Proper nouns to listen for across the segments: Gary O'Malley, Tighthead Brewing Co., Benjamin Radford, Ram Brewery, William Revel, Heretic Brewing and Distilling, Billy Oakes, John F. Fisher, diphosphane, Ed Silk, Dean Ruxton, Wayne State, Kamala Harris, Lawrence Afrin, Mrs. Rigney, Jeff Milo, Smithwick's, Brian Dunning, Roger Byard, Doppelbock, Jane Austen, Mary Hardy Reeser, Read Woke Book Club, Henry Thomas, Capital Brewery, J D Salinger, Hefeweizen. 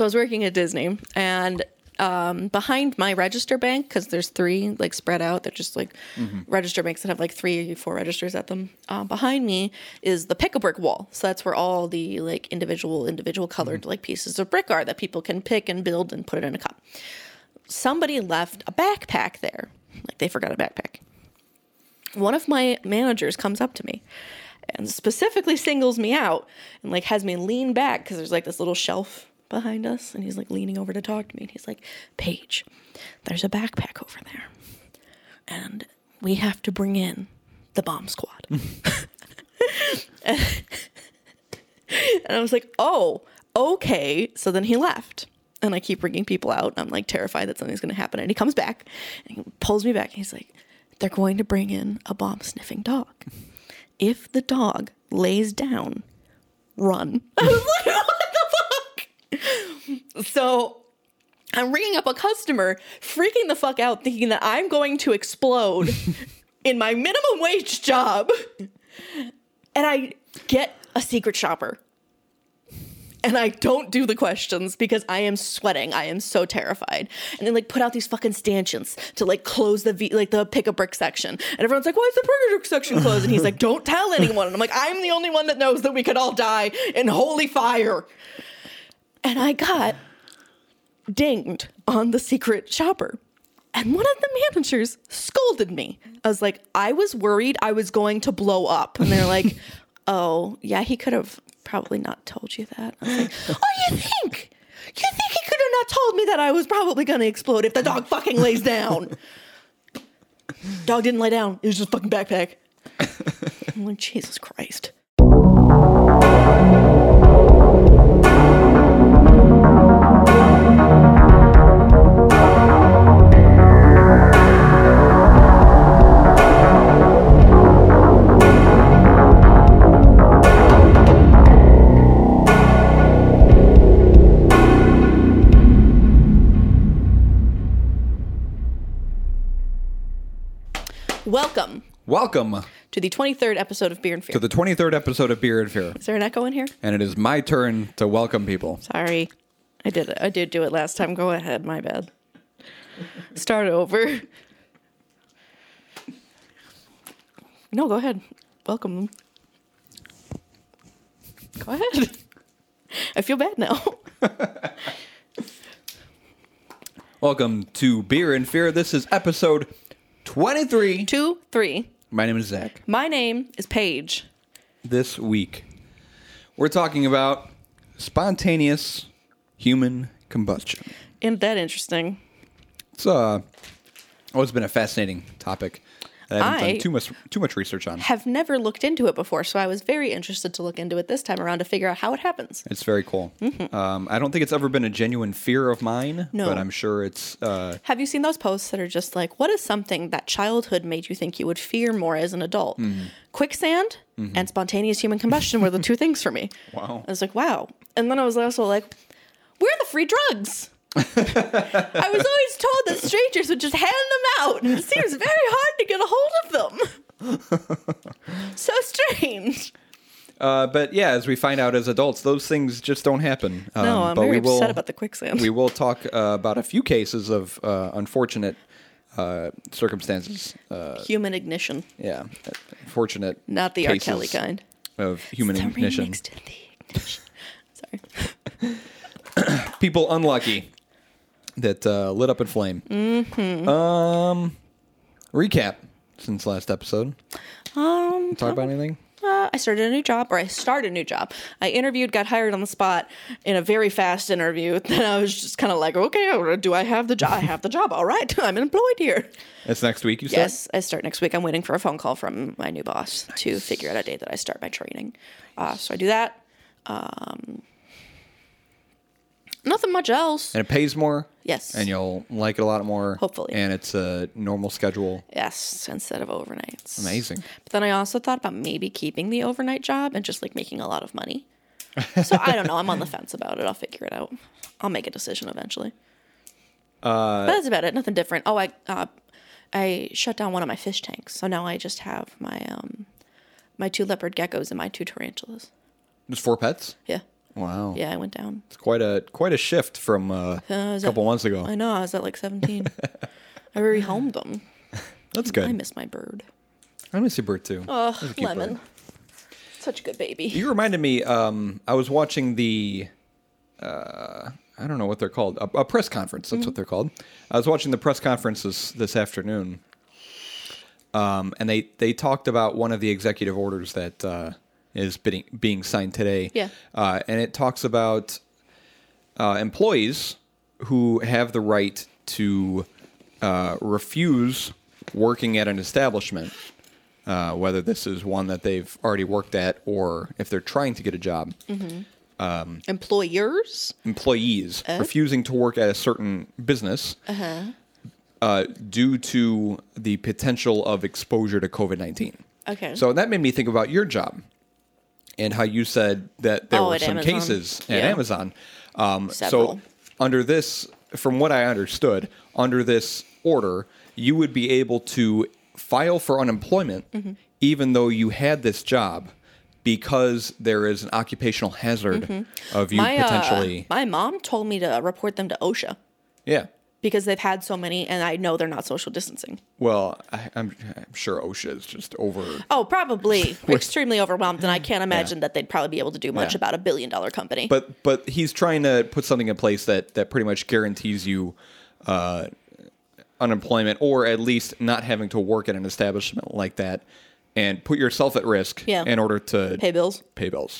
So I was working at Disney, and behind my register bank, because there's three like spread out, they're just like register banks that have like 3 or 4 registers at them. Behind me is the pick a brick wall. So that's where all the like individual colored like pieces of brick are that people can pick and build and put it in a cup. Somebody left a backpack there. Like they forgot a backpack. One of my managers comes up to me and specifically singles me out and like has me lean back because there's like this little shelf behind us, and he's like leaning over to talk to me, and he's like, "Paige, there's a backpack over there, and we have to bring in the bomb squad." And I was like, "Oh, okay." So then he left, and I keep bringing people out. I'm like terrified that something's going to happen, and he comes back and he pulls me back, and he's like, "They're going to bring in a bomb sniffing dog. If the dog lays down, run." I was like, "What the fuck?" So I'm ringing up a customer, freaking the fuck out, thinking that I'm going to explode in my minimum wage job. And I get a secret shopper. And I don't do the questions because I am sweating. I am so terrified. And they like put out these fucking stanchions to like close the pick a brick section. And everyone's like, "Why is the pick a brick section closed?" And he's like, "Don't tell anyone." And I'm like, "I'm the only one that knows that we could all die in holy fire." And I got dinged on the secret shopper. And one of the managers scolded me. I was like, "I was worried I was going to blow up." And they're like, "Oh, yeah, he could have probably not told you that." I was like, "Oh, you think he could have not told me that I was probably gonna explode if the dog fucking lays down?" Dog didn't lay down. It was just a fucking backpack. I'm like, Jesus Christ. Welcome to the 23rd episode of Beer and Fear. Is there an echo in here? And it is my turn to welcome people. Sorry. I did do it last time. Go ahead. My bad. Start over. No, go ahead. Welcome. Go ahead. I feel bad now. Welcome to Beer and Fear. This is episode 23. 23. My name is Zach. My name is Paige. This week, we're talking about spontaneous human combustion. Isn't that interesting? It's always been a fascinating topic that I haven't done too much research on. Have never looked into it before, so I was very interested to look into it this time around to figure out how it happens. It's very cool. Mm-hmm. I don't think it's ever been a genuine fear of mine, but I'm sure it's... Have you seen those posts that are just like, what is something that childhood made you think you would fear more as an adult? Mm-hmm. Quicksand and spontaneous human combustion were the two things for me. Wow. I was like, wow. And then I was also like, where are the free drugs? I was always told that strangers would just hand them out, and it seems very hard to get a hold of them. So strange. But yeah, as we find out as adults, those things just don't happen. No, I'm very upset about the quicksand. We will talk about a few cases of unfortunate circumstances. Human ignition. Yeah, unfortunate. Not the R. Kelly kind of human ignition. Remixed in the ignition. Sorry. People unlucky that lit up in flame. Mm-hmm. Recap since last episode. Talk about anything? I start a new job. I interviewed, got hired on the spot in a very fast interview. Then I was just kind of like, okay, do I have the job? I have the job. All right, I'm employed here. That's next week you start? Yes, I start next week. I'm waiting for a phone call from my new boss to figure out a day that I start my training. So I do that. Nothing much else. And it pays more? Yes. And you'll like it a lot more? Hopefully. And it's a normal schedule? Yes, instead of overnights. Amazing. But then I also thought about maybe keeping the overnight job and just like making a lot of money. So I don't know. I'm on the fence about it. I'll figure it out. I'll make a decision eventually. But that's about it. Nothing different. Oh, I shut down one of my fish tanks. So now I just have my my 2 leopard geckos and my 2 tarantulas. Just 4 pets? Yeah. Wow. Yeah, I went down. It's quite a shift from a couple months ago. I know. I was at like 17. I rehomed them. That's good. I miss my bird. I miss your bird too. Oh, Lemon. Bird. Such a good baby. You reminded me. I was watching the. I don't know what they're called. A press conference. That's what they're called. I was watching the press conference this afternoon. And they talked about one of the executive orders that is being signed today. Yeah. And it talks about employees who have the right to refuse working at an establishment, whether this is one that they've already worked at or if they're trying to get a job. Mm-hmm. Employees refusing to work at a certain business due to the potential of exposure to COVID-19. Okay. So that made me think about your job and how you said that there were some Amazon. Cases at Amazon. So under this, from what I understood, under this order, you would be able to file for unemployment even though you had this job. Because there is an occupational hazard of you potentially... my mom told me to report them to OSHA. Yeah. Because they've had so many, and I know they're not social distancing. Well, I'm sure OSHA is just over... Oh, probably. Extremely overwhelmed, and I can't imagine that they'd probably be able to do much about $1 billion company. But he's trying to put something in place that pretty much guarantees you unemployment, or at least not having to work at an establishment like that. And put yourself at risk in order to pay bills.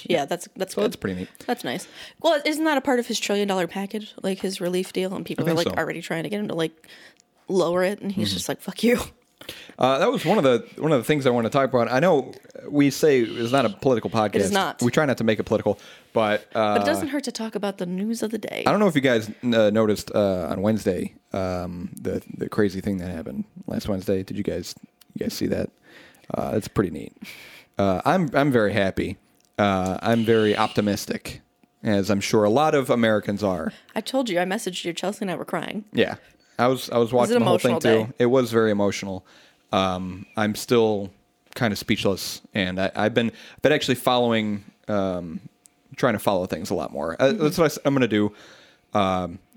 Yeah, that's good. That's pretty neat. That's nice. Well, isn't that a part of his $1 trillion package, like his relief deal? And people are like already trying to get him to like lower it, and he's just like, "Fuck you." That was one of the things I want to talk about. I know we say it's not a political podcast. It's not. We try not to make it political, but it doesn't hurt to talk about the news of the day. I don't know if you guys noticed on Wednesday the crazy thing that happened last Wednesday. Did you guys see that? It's pretty neat. I'm very happy. I'm very optimistic, as I'm sure a lot of Americans are. I told you, I messaged you. Chelsea and I were crying. Yeah, I was watching the whole thing too. It was very emotional. I'm still kind of speechless, and I've been actually following, trying to follow things a lot more. That's what I'm going to do.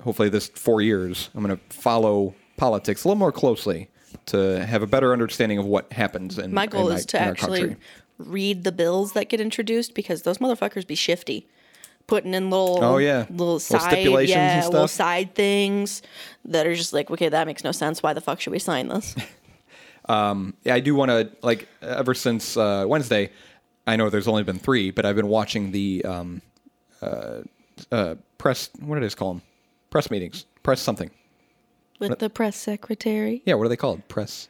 Hopefully, this 4 years, I'm going to follow politics a little more closely. To have a better understanding of what happens in my goal is to actually read the bills that get introduced, because those motherfuckers be shifty, putting in little stipulations and stuff. Little side things that are just like, okay, that makes no sense. Why the fuck should we sign this? I do want to, like, ever since Wednesday, I know there's only been 3, but I've been watching the press. What did I call them? Press meetings. Press something. With the press secretary. Yeah, what are they called? Press.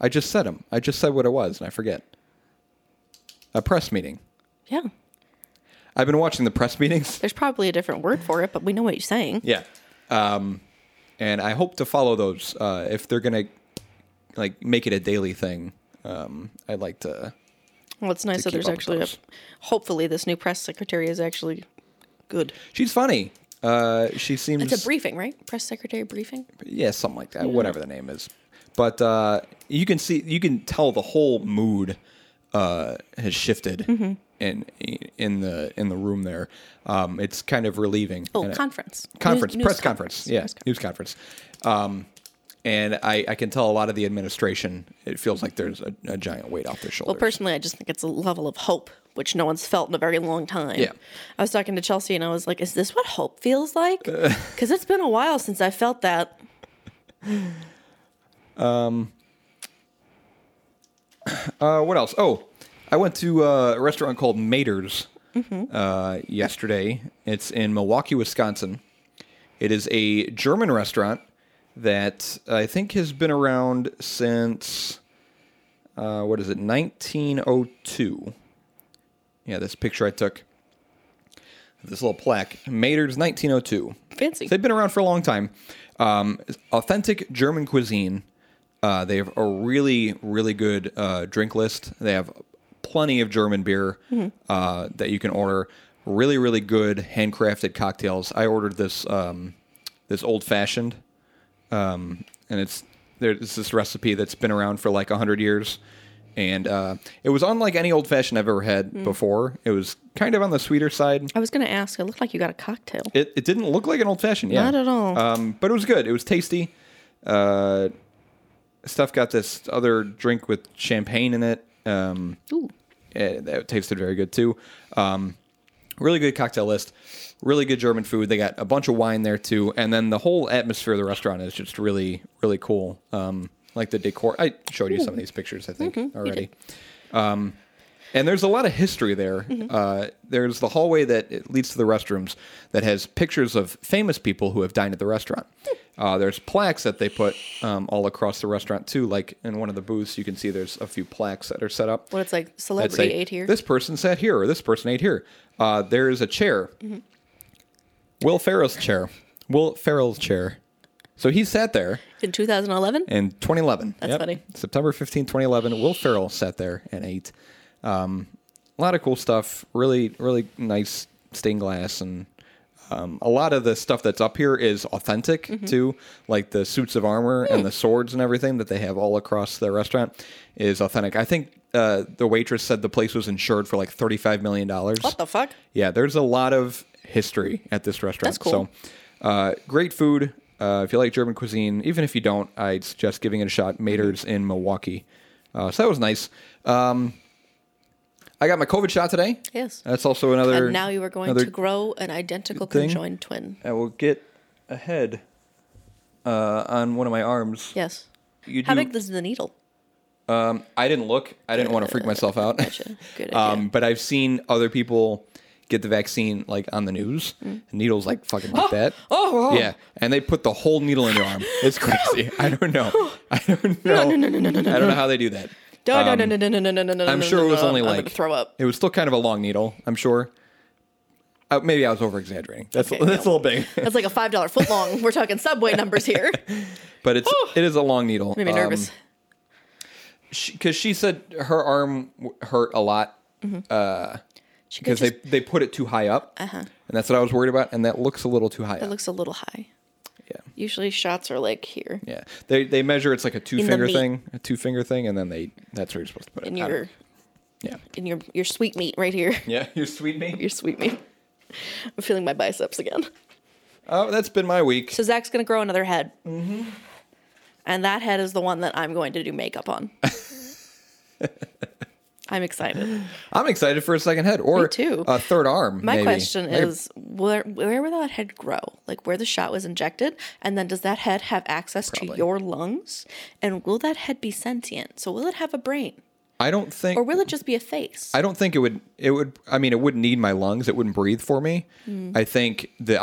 I just said them. I just said what it was, and I forget. A press meeting. Yeah. I've been watching the press meetings. There's probably a different word for it, but we know what you're saying. Yeah. And I hope to follow those. If they're going to, like, make it a daily thing, I'd like to. Well, it's nice that there's actually hopefully this new press secretary is actually good. She's funny. She seems... It's a briefing, right? Press secretary briefing? Yeah, something like that, whatever the name is. But you can tell the whole mood has shifted in the room there. It's kind of relieving. Oh, Press conference. And I can tell a lot of the administration, it feels like there's a giant weight off their shoulders. Well, personally, I just think it's a level of hope, which no one's felt in a very long time. Yeah. I was talking to Chelsea, and I was like, is this what hope feels like? Because it's been a while since I felt that. What else? Oh, I went to a restaurant called Mader's yesterday. It's in Milwaukee, Wisconsin. It is a German restaurant that I think has been around since, 1902. Yeah, this picture I took, this little plaque, Mader's 1902. Fancy. They've been around for a long time. Authentic German cuisine. They have a really, really good drink list. They have plenty of German beer that you can order. Really, really good handcrafted cocktails. I ordered this this old fashioned, and there's this recipe that's been around for like 100 years. And it was unlike any old-fashioned I've ever had before. It was kind of on the sweeter side. I was going to ask. It looked like you got a cocktail. It didn't look like an old-fashioned, yeah. Not at all. But it was good. It was tasty. Steph got this other drink with champagne in it. Ooh. That tasted very good, too. Really good cocktail list. Really good German food. They got a bunch of wine there, too. And then the whole atmosphere of the restaurant is just really, really cool. Like the decor. I showed you some of these pictures, I think, already. And there's a lot of history there. There's the hallway that leads to the restrooms that has pictures of famous people who have dined at the restaurant. There's plaques that they put all across the restaurant, too. Like in one of the booths, you can see there's a few plaques that are set up. Well, it's like celebrity say, ate here. This person sat here or this person ate here. There is a chair. Will Ferrell's chair. So he sat there. In 2011? In 2011. That's funny. September 15, 2011, Will Ferrell sat there and ate. A lot of cool stuff. Really, really nice stained glass. And a lot of the stuff that's up here is authentic, too. Like the suits of armor and the swords and everything that they have all across the restaurant is authentic. I think the waitress said the place was insured for like $35 million. What the fuck? Yeah, there's a lot of history at this restaurant. That's cool. So great food. If you like German cuisine, even if you don't, I'd suggest giving it a shot. Mader's in Milwaukee. So that was nice. I got my COVID shot today. Yes. That's also another... And now you are going to grow an identical conjoined twin. I will get a head on one of my arms. Yes. How big is the needle? I didn't look. I didn't want to freak myself out. Gotcha. Good idea. But I've seen other people... get the vaccine like on the news. The needle's like fucking like that. Oh, yeah, and they put the whole needle in your arm. It's crazy. I don't know. No. I don't know how they do that. No. I'm sure it was only like throw up. It was still kind of a long needle. I'm sure. Maybe I was over exaggerating. That's a little big. That's like a $5 foot long. We're talking Subway numbers here. But it is a long needle. Made me nervous. Because she said her arm hurt a lot. Because they put it too high up, and that's what I was worried about, and that looks a little too high up. It looks a little high. Yeah. Usually shots are like here. Yeah. They measure, it's like a two-finger thing, and then that's where you're supposed to put it. In your sweet meat right here. Yeah, your sweet meat? Your sweet meat. I'm feeling my biceps again. Oh, that's been my week. So Zach's going to grow another head. Mm-hmm. And that head is the one that I'm going to do makeup on. I'm excited. I'm excited for a second head or a third arm. My question is, where will that head grow? Like where the shot was injected? And then does that head have access to your lungs? And will that head be sentient? So will it have a brain? I don't think. Or will it just be a face? I don't think it would. It wouldn't need my lungs. It wouldn't breathe for me. I think the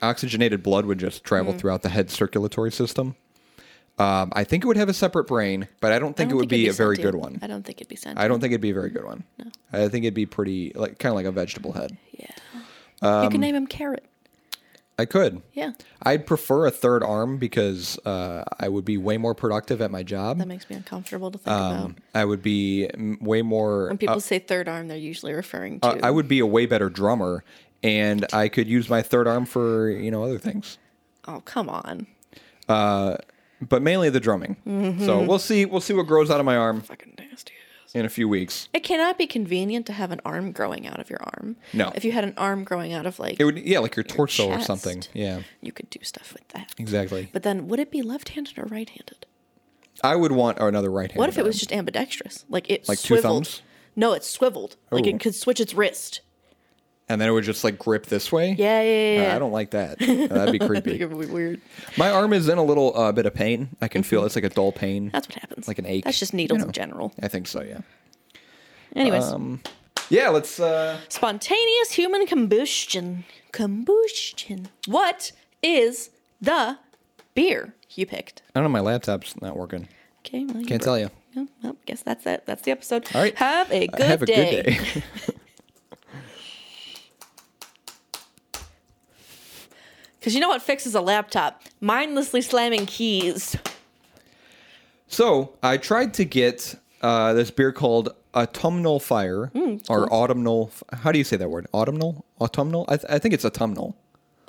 oxygenated blood would just travel throughout the head circulatory system. I think it would have a separate brain, but I don't think it would be a very good one. I don't think it'd be sentient. I don't think it'd be a very good one. No. I think it'd be pretty, like kind of like a vegetable head. Yeah. You can name him Carrot. I could. Yeah. I'd prefer a third arm because I would be way more productive at my job. That makes me uncomfortable to think about. I would be way more... When people say third arm, they're usually referring to... I would be a way better drummer, and I could use my third arm for, other things. Oh, come on. But mainly the drumming. So we'll see what grows out of my arm. Fucking nasty. In a few weeks. It cannot be convenient to have an arm growing out of your arm. No. If you had an arm growing out of like your torso chest, or something. Yeah. You could do stuff with that. Exactly. But then would it be left-handed or right-handed? I would want another right-handed. What if it was just ambidextrous? Like it swiveled. Two thumbs? No, it swiveled. Ooh. Like it could switch its wrist. And then it would just grip this way? Yeah. I don't like that. That'd be creepy. That'd be weird. My arm is in a little bit of pain. I can feel it's like a dull pain. That's what happens. Like an ache. That's just needles in general. I think so, yeah. Anyways. Let's... Spontaneous human combustion. What is the beer you picked? I don't know. My laptop's not working. Okay. Well, can't tell you. No, well, I guess that's it. That's the episode. All right. Have a good day. Because you know what fixes a laptop? Mindlessly slamming keys. So I tried to get this beer called Autumnal Fire or cool. Autumnal. How do you say that word? Autumnal? Autumnal? I think it's autumnal.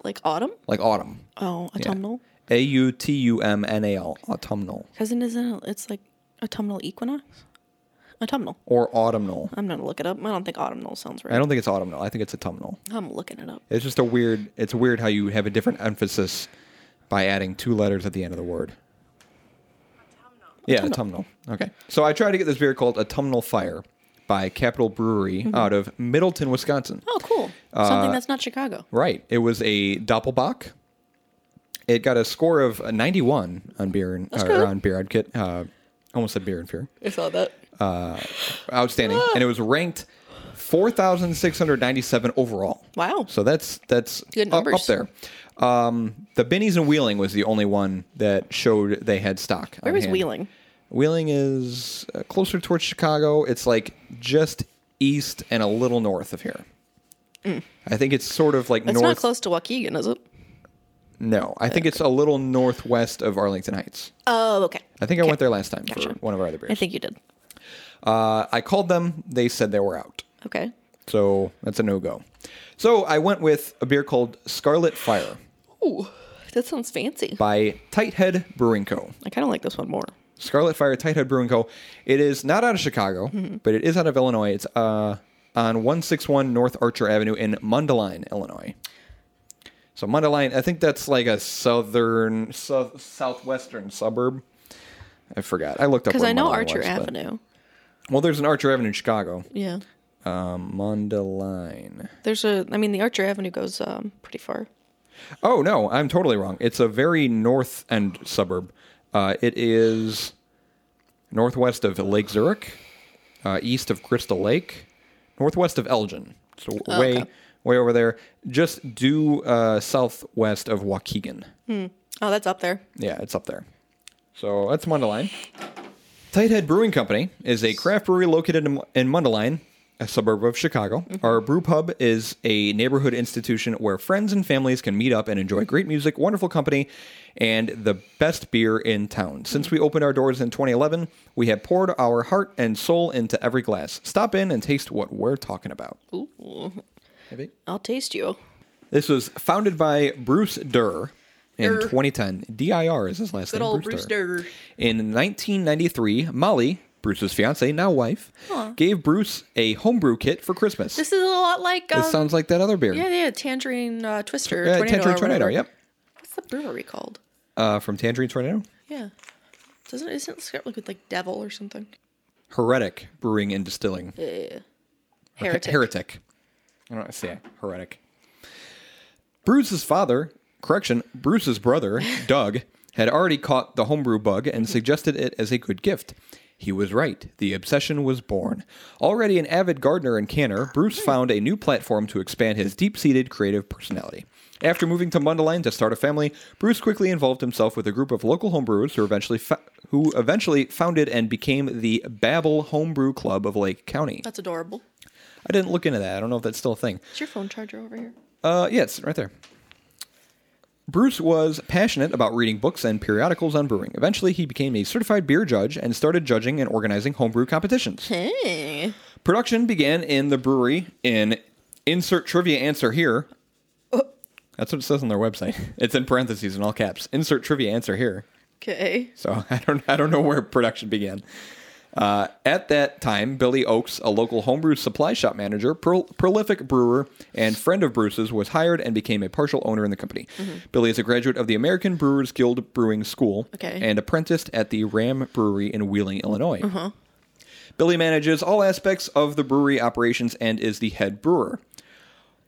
Like autumn? Like autumn. Oh, autumnal? Yeah. A-U-T-U-M-N-A-L. Autumnal. Because it's like autumnal equinox. Autumnal. Or autumnal. I'm going to look it up. I don't think autumnal sounds right. I don't think it's autumnal. I think it's autumnal. I'm looking it up. It's just a weird, it's weird how you have a different emphasis by adding two letters at the end of the word. Autumnal. Yeah, autumnal. Okay. So I tried to get this beer called Autumnal Fire by Capital Brewery out of Middleton, Wisconsin. Oh, cool. Something that's not Chicago. Right. It was a Doppelbock. It got a score of 91 on beer and on beer advocate. Almost said beer and fear. I saw that. Outstanding, and it was ranked 4,697 overall. Wow! So that's good numbers up there. The Binnie's and Wheeling was the only one that showed they had stock. Where is Wheeling? Wheeling is closer towards Chicago. It's like just east and a little north of here. Mm. I think it's sort of like north. It's not close to Waukegan, is it? No, I think it's a little northwest of Arlington Heights. Oh, okay. I think I went there last time for one of our other beers. I think you did. I called them. They said they were out. Okay. So that's a no-go. So I went with a beer called Scarlet Fire. Ooh, that sounds fancy. By Tighthead Brewing Co. I kind of like this one more. Scarlet Fire, Tighthead Brewing Co. It is not out of Chicago, but it is out of Illinois. It's on 161 North Archer Avenue in Mundelein, Illinois. So Mundelein, I think that's like a southwestern suburb. I forgot. I looked up because I know Mundelein Archer Avenue. Well, there's an Archer Avenue in Chicago. Yeah. Mundelein. The Archer Avenue goes pretty far. Oh, no, I'm totally wrong. It's a very north end suburb. It is northwest of Lake Zurich, east of Crystal Lake, northwest of Elgin. So way over there. Just due southwest of Waukegan. Hmm. Oh, that's up there. Yeah, it's up there. So that's Mundelein. Tighthead Brewing Company is a craft brewery located in Mundelein, a suburb of Chicago. Mm-hmm. Our brew pub is a neighborhood institution where friends and families can meet up and enjoy great music, wonderful company, and the best beer in town. Since we opened our doors in 2011, we have poured our heart and soul into every glass. Stop in and taste what we're talking about. Ooh. Maybe? I'll taste you. This was founded by Bruce Durr. In 2010, D.I.R. is his last name. Good old Bruce Durr. In 1993, Molly, Bruce's fiance, now wife, gave Bruce a homebrew kit for Christmas. This is a lot like... this sounds like that other beer. Yeah, Tangerine Twister. Tangerine Tornado, yep. What's the brewery called? From Tangerine Tornado? Yeah. Isn't it script like Devil or something? Heretic Brewing and Distilling. Yeah. Heretic. I don't know. See, Heretic. Bruce's father... Bruce's brother, Doug, had already caught the homebrew bug and suggested it as a good gift. He was right. The obsession was born. Already an avid gardener and canner, Bruce found a new platform to expand his deep-seated creative personality. After moving to Mundelein to start a family, Bruce quickly involved himself with a group of local homebrewers who eventually founded and became the Babel Homebrew Club of Lake County. That's adorable. I didn't look into that. I don't know if that's still a thing. Is your phone charger over here? Yeah, it's right there. Bruce was passionate about reading books and periodicals on brewing. Eventually, he became a certified beer judge and started judging and organizing homebrew competitions. Hey. Production began in the brewery in insert trivia answer here. Oh. That's what it says on their website. It's in parentheses in all caps. Insert trivia answer here. Okay. So I don't know where production began. At that time, Billy Oakes, a local homebrew supply shop manager, prolific brewer, and friend of Bruce's, was hired and became a partial owner in the company. Mm-hmm. Billy is a graduate of the American Brewers Guild Brewing School and apprenticed at the Ram Brewery in Wheeling, Illinois. Uh-huh. Billy manages all aspects of the brewery operations and is the head brewer.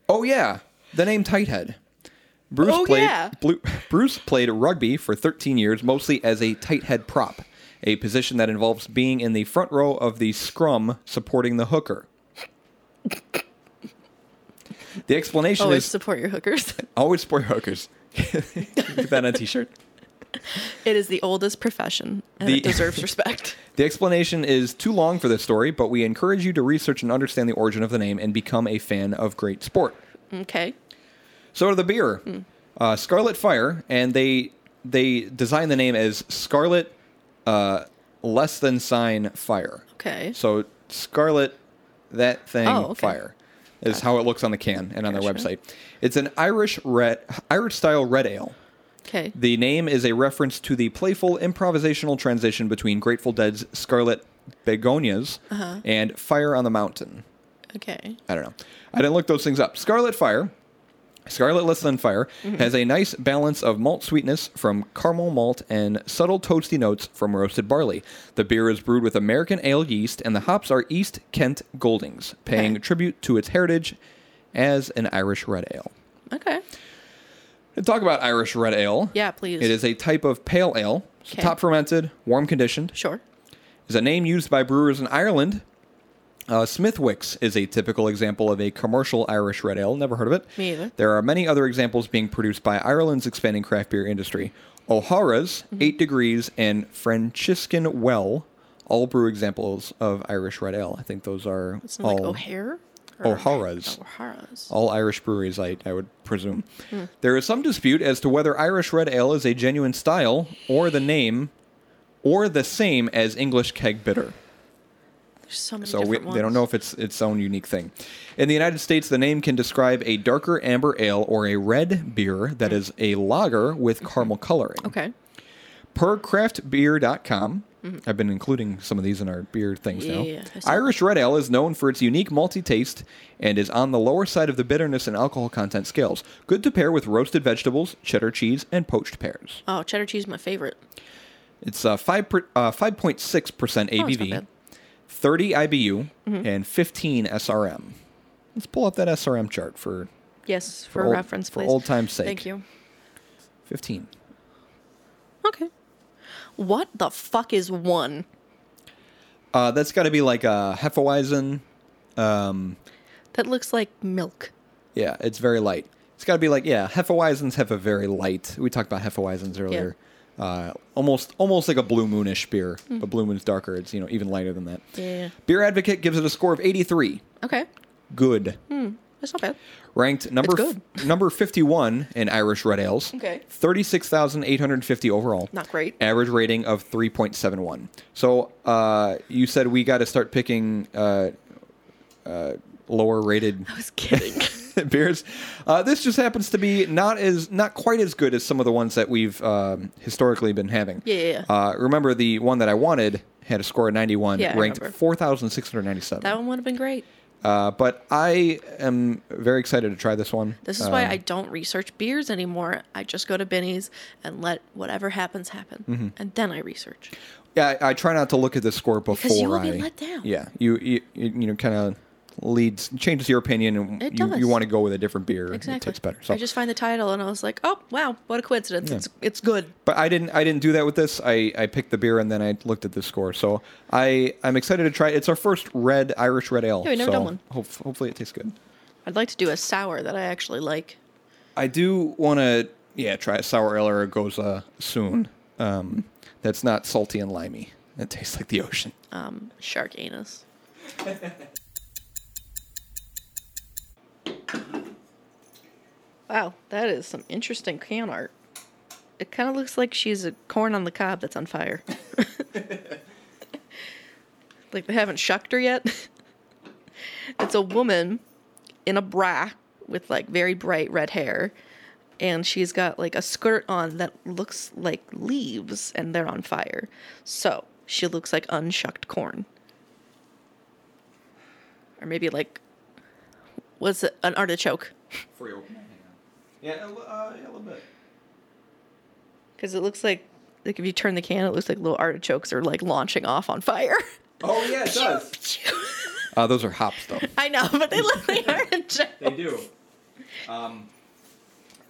Oh, yeah. The name Tighthead. Bruce played rugby for 13 years, mostly as a tighthead prop. A position that involves being in the front row of the scrum supporting the hooker. The explanation is... Always support your hookers. Always support your hookers. Put that on a t-shirt. It is the oldest profession, and it deserves respect. The explanation is too long for this story, but we encourage you to research and understand the origin of the name and become a fan of great sport. Okay. So to the beer. Scarlet Fire, and they designed the name as Scarlet... less than sign fire. Okay. So Scarlet, that thing, fire is how it looks on the can and on their website. It's an Irish-style red ale. Okay. The name is a reference to the playful improvisational transition between Grateful Dead's Scarlet begonias, and Fire on the Mountain. Okay. I don't know. I didn't look those things up. Scarlet Fire, Scarlet Less Than Fire, has a nice balance of malt sweetness from caramel malt and subtle toasty notes from roasted barley. The beer is brewed with American ale yeast, and the hops are East Kent Goldings, paying tribute to its heritage as an Irish red ale. Okay. And talk about Irish red ale. Yeah, please. It is a type of pale ale, so top fermented, warm conditioned. Sure. Is a name used by brewers in Ireland. Smithwick's is a typical example of a commercial Irish red ale. Never heard of it. Me either. There are many other examples being produced by Ireland's expanding craft beer industry. O'Hara's, 8 Degrees, and Franciscan Well all brew examples of Irish red ale. I think those are all... Like O'Hare? O'Hara's. O'Hara's. All Irish breweries, I would presume. There is some dispute as to whether Irish red ale is a genuine style or the name or the same as English keg bitter. There's so many different ones. They don't know if it's its own unique thing. In the United States, the name can describe a darker amber ale or a red beer that is a lager with caramel coloring. Okay. Per craftbeer.com, I've been including some of these in our beer things now. Yeah, Irish red ale is known for its unique malty taste and is on the lower side of the bitterness and alcohol content scales. Good to pair with roasted vegetables, cheddar cheese, and poached pears. Oh, cheddar cheese is my favorite. It's 5.6% ABV. It's not bad. 30 IBU, and 15 SRM. Let's pull up that SRM chart for... Yes, for reference, please. For old time's sake. Thank you. 15. Okay. What the fuck is one? That's got to be like a Hefeweizen. That looks like milk. Yeah, it's very light. It's got to be like, Hefeweizens have a very light... We talked about Hefeweizens earlier. Yeah. Almost like a Blue Moonish beer. But Blue Moon's darker. It's even lighter than that. Yeah. Beer Advocate gives it a score of 83. Okay. Good. That's not bad. Ranked number 51 in Irish red ales. Okay. 36,850 overall. Not great. Average rating of 3.71. So you said we got to start picking lower rated. I was kidding. Beers. This just happens to be not quite as good as some of the ones that we've historically been having. Yeah. Remember the one that I wanted had a score of 91, ranked 4,697. That one would have been great. But I am very excited to try this one. This is why I don't research beers anymore. I just go to Binny's and let whatever happens happen, and then I research. Yeah, I try not to look at the score before because you will be let down. Yeah, you kind of. Leads changes your opinion, and you want to go with a different beer. Exactly. It tastes better. So I just find the title, and I was like, "Oh wow, what a coincidence! Yeah. It's good." But I didn't do that with this. I picked the beer, and then I looked at the score. So I'm excited to try it. It's our first Irish red ale. Yeah, we've never done one. Hopefully, it tastes good. I'd like to do a sour that I actually like. I do want to try a sour ale or a goza soon. That's not salty and limey. It tastes like the ocean. Shark anus. Wow, that is some interesting can art. It kind of looks like she's a corn on the cob that's on fire. Like they haven't shucked her yet. It's a woman in a bra with like very bright red hair, and she's got like a skirt on that looks like leaves, and they're on fire. So she looks like unshucked corn, or maybe like what's it, an artichoke? For your... Yeah, a little bit. Because it looks like if you turn the can, it looks like little artichokes are like launching off on fire. Oh yeah, it does. Those are hops, though. I know, but they look like artichokes. They do.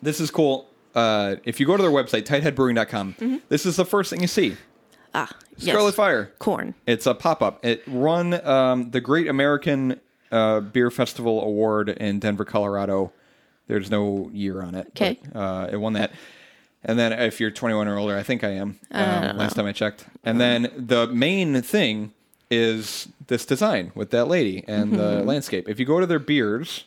This is cool. If you go to their website, tightheadbrewing.com, this is the first thing you see. Ah, Scarlet Fire. Corn. It's a pop-up. It won the Great American Beer Festival Award in Denver, Colorado. There's no year on it. Okay. But, it won that. And then if you're 21 or older, I think I am. Last time I checked. And then the main thing is this design with that lady and the landscape. If you go to their beers,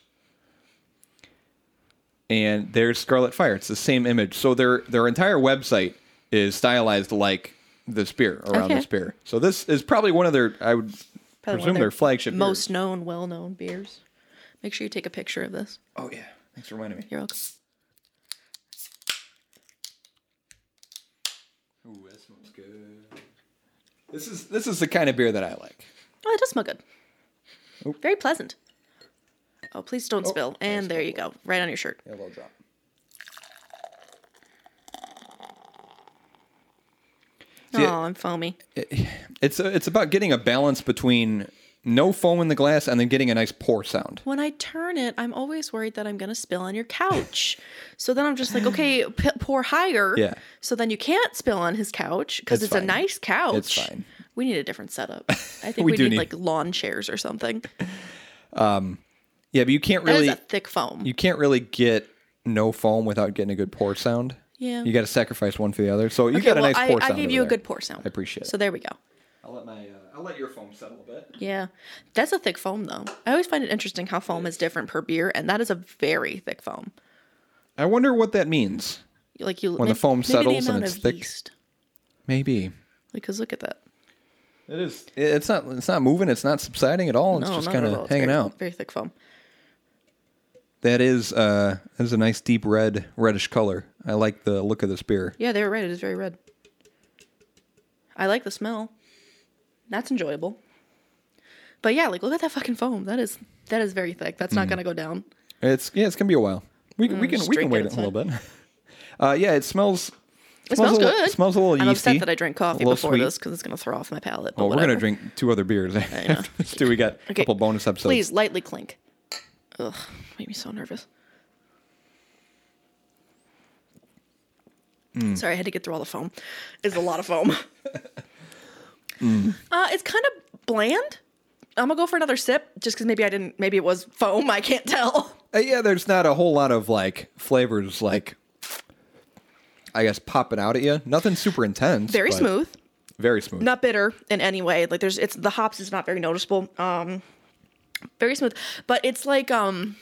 and there's Scarlet Fire. It's the same image. So their entire website is stylized like this beer, around this beer. So this is probably one of their, I would presume their flagship beers. Most known, well-known beers. Make sure you take a picture of this. Oh, yeah. Thanks for reminding me. You're welcome. Ooh, that smells good. This is the kind of beer that I like. Oh, it does smell good. Oh. Very pleasant. Oh, please don't spill. And there you go. Right on your shirt. Yeah, a little drop. See, I'm foamy. It's about getting a balance between no foam in the glass and then getting a nice pour sound. When I turn it, I'm always worried that I'm going to spill on your couch. So then I'm just like, okay, pour higher. Yeah. So then you can't spill on his couch because it's a nice couch. It's fine. We need a different setup. I think we need like lawn chairs or something. Yeah, but you can't really... That is a thick foam. You can't really get no foam without getting a good pour sound. Yeah. You got to sacrifice one for the other. So you got a nice pour sound. I gave you a good pour sound. I appreciate it. So there we go. I'll let your foam settle a bit. Yeah. That's a thick foam, though. I always find it interesting how foam is different per beer, and that is a very thick foam. I wonder what that means. Like when the foam settles and it's thick. Yeast. Maybe. Because look at that. It is. It's not moving. It's not subsiding at all. It's just kind of hanging out. Very thick foam. That is a nice deep reddish color. I like the look of this beer. Yeah, they were right. It is very red. I like the smell. That's enjoyable. But yeah, like look at that fucking foam. That is very thick. That's not gonna go down. It's gonna be a while. We can wait it a little bit. Yeah, it smells. It smells good. Smells a little yeasty. I'm upset that I drank coffee before this because it's going to throw off my palate. Well, we're going to drink 2 other beers. We got a couple bonus episodes. Please, lightly clink. Ugh, made me so nervous. Sorry, I had to get through all the foam. It's a lot of foam. It's kind of bland. I'm going to go for another sip just because maybe it was foam. I can't tell. Yeah, there's not a whole lot of like flavors like... I guess popping out at you. Nothing super intense. Very smooth. Very smooth. Not bitter in any way. Like the hops is not very noticeable. Very smooth, but it's like bland,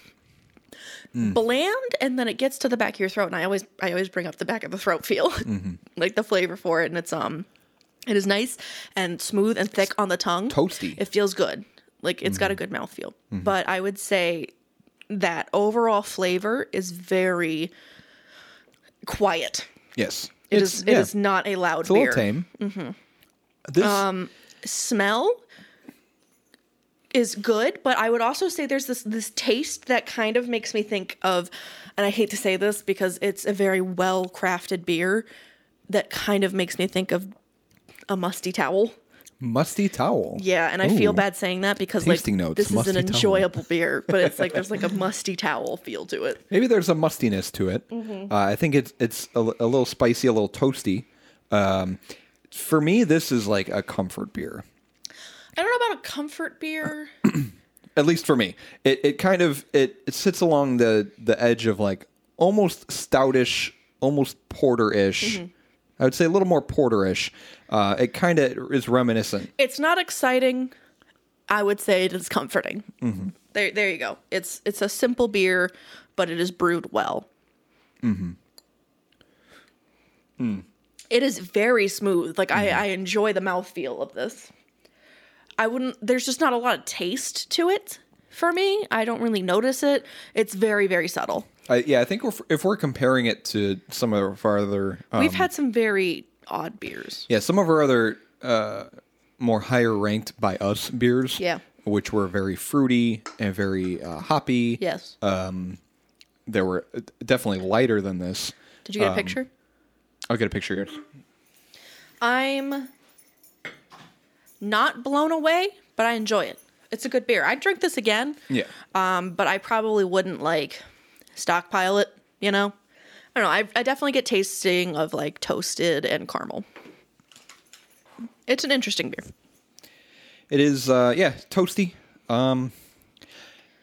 and then it gets to the back of your throat. And I always bring up the back of the throat feel, like the flavor for it, and it's it is nice and smooth and thick on the tongue. Toasty. It feels good. Like it's got a good mouthfeel. But I would say that overall flavor is very quiet. Yes. It is not a loud beer. It's a little tame. This smell is good, but I would also say there's this taste that kind of makes me think of, and I hate to say this because it's a very well-crafted beer, that kind of makes me think of a musty towel. Musty towel? Yeah, and I feel bad saying that because tasting like notes, this is an enjoyable beer, but it's like there's like a musty towel feel to it. Maybe there's a mustiness to it. I think it's a little spicy, a little toasty. For me, this is like a comfort beer. I don't know about a comfort beer. At least for me. It kind of it sits along the edge of like almost stoutish, almost porter-ish. I would say a little more porterish. It kind of is reminiscent. It's not exciting. I would say it is comforting. There you go. It's a simple beer, but it is brewed well. It is very smooth. Like I enjoy the mouthfeel of this. There's just not a lot of taste to it for me. I don't really notice it. It's very, very subtle. I think if we're comparing it to some of our other... we've had some very odd beers. Yeah, some of our other more higher ranked by us beers, which were very fruity and very hoppy. Yes. They were definitely lighter than this. Did you get a picture? I'll get a picture here. I'm not blown away, but I enjoy it. It's a good beer. I'd drink this again. Yeah. But I probably wouldn't like... stockpile it, you know? I don't know. I definitely get tasting of like toasted and caramel. It's an interesting beer. It is, toasty. I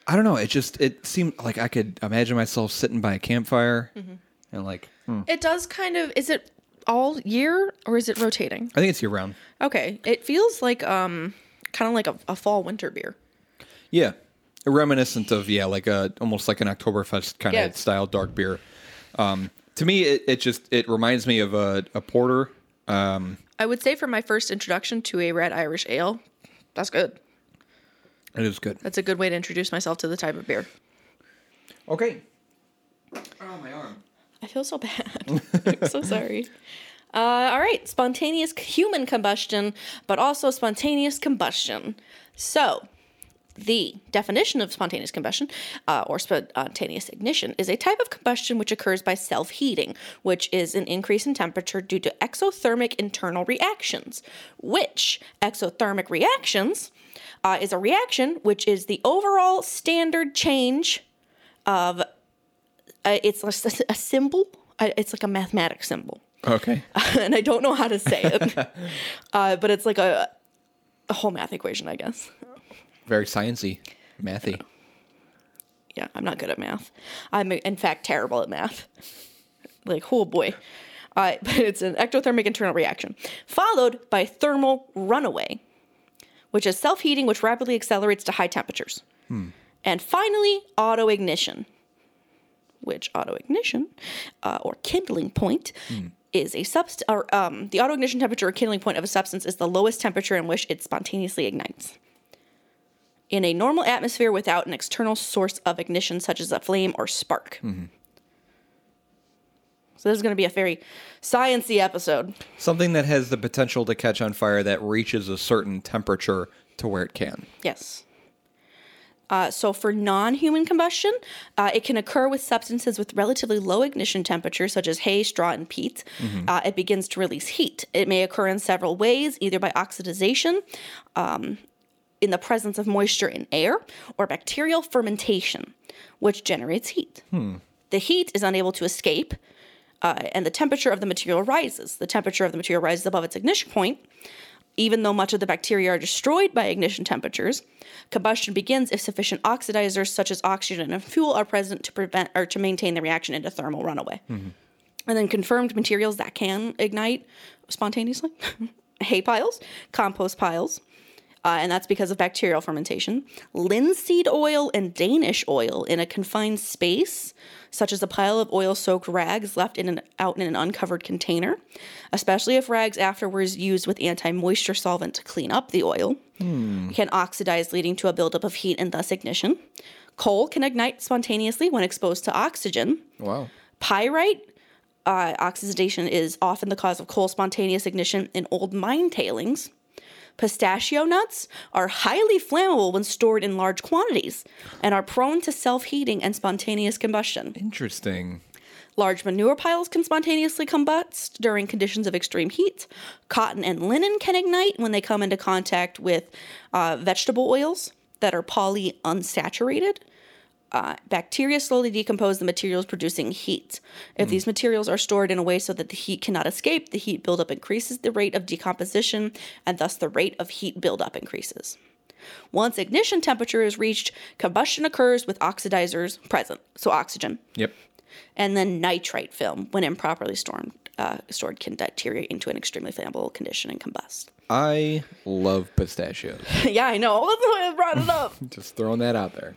don't know. It seemed like I could imagine myself sitting by a campfire and like. It does kind of. Is it all year or is it rotating? I think it's year round. Okay. It feels like kind of like a fall winter beer. Yeah. Reminiscent of like almost like an Oktoberfest kind of style dark beer. To me, it reminds me of a porter. I would say for my first introduction to a red Irish ale, that's good. It is good. That's a good way to introduce myself to the type of beer. Okay. Oh, my arm. I feel so bad. I'm so sorry. All right, spontaneous human combustion, but also spontaneous combustion. So, the definition of spontaneous combustion, or spontaneous ignition, is a type of combustion which occurs by self-heating, which is an increase in temperature due to exothermic internal reactions, which exothermic reactions is a reaction which is the overall standard change of, it's a symbol, it's like a mathematical symbol. Okay. And I don't know how to say it, but it's like a whole math equation, I guess. Very sciencey, mathy. Yeah, I'm not good at math. I'm, in fact, terrible at math. Like, oh boy. But it's an ectothermic internal reaction, followed by thermal runaway, which is self-heating, which rapidly accelerates to high temperatures. And finally, autoignition, which autoignition, or kindling point, is a substance, or the autoignition temperature or kindling point of a substance is the lowest temperature in which it spontaneously ignites. In a normal atmosphere without an external source of ignition, such as a flame or spark. Mm-hmm. So this is going to be a very science-y episode. Something that has the potential to catch on fire that reaches a certain temperature to where it can. Yes. So for non-human combustion, it can occur with substances with relatively low ignition temperatures, such as hay, straw, and peat. Mm-hmm. It begins to release heat. It may occur in several ways, either by oxidization, in the presence of moisture in air, or bacterial fermentation, which generates heat. The heat is unable to escape, and the temperature of the material rises. The temperature of the material rises above its ignition point. Even though much of the bacteria are destroyed by ignition temperatures, combustion begins if sufficient oxidizers such as oxygen and fuel are present to prevent or to maintain the reaction into thermal runaway. And then confirmed materials that can ignite spontaneously: hay piles, compost piles, and that's because of bacterial fermentation, linseed oil and Danish oil in a confined space, such as a pile of oil-soaked rags left out in an uncovered container, especially if rags afterwards used with anti-moisture solvent to clean up the oil. It can oxidize, leading to a buildup of heat and thus ignition. Coal can ignite spontaneously when exposed to oxygen. Wow. Pyrite. Oxidation is often the cause of coal spontaneous ignition in old mine tailings. Pistachio nuts are highly flammable when stored in large quantities and are prone to self-heating and spontaneous combustion. Interesting. Large manure piles can spontaneously combust during conditions of extreme heat. Cotton and linen can ignite when they come into contact with vegetable oils that are polyunsaturated. Bacteria slowly decompose the materials producing heat. If these materials are stored in a way so that the heat cannot escape, the heat buildup increases the rate of decomposition, and thus the rate of heat buildup increases. Once ignition temperature is reached, combustion occurs with oxidizers present, so oxygen. Yep. And then nitrite film, when improperly stored, can deteriorate into an extremely flammable condition and combust. I love pistachios. Yeah, I know. That's why I brought it up. Just throwing that out there.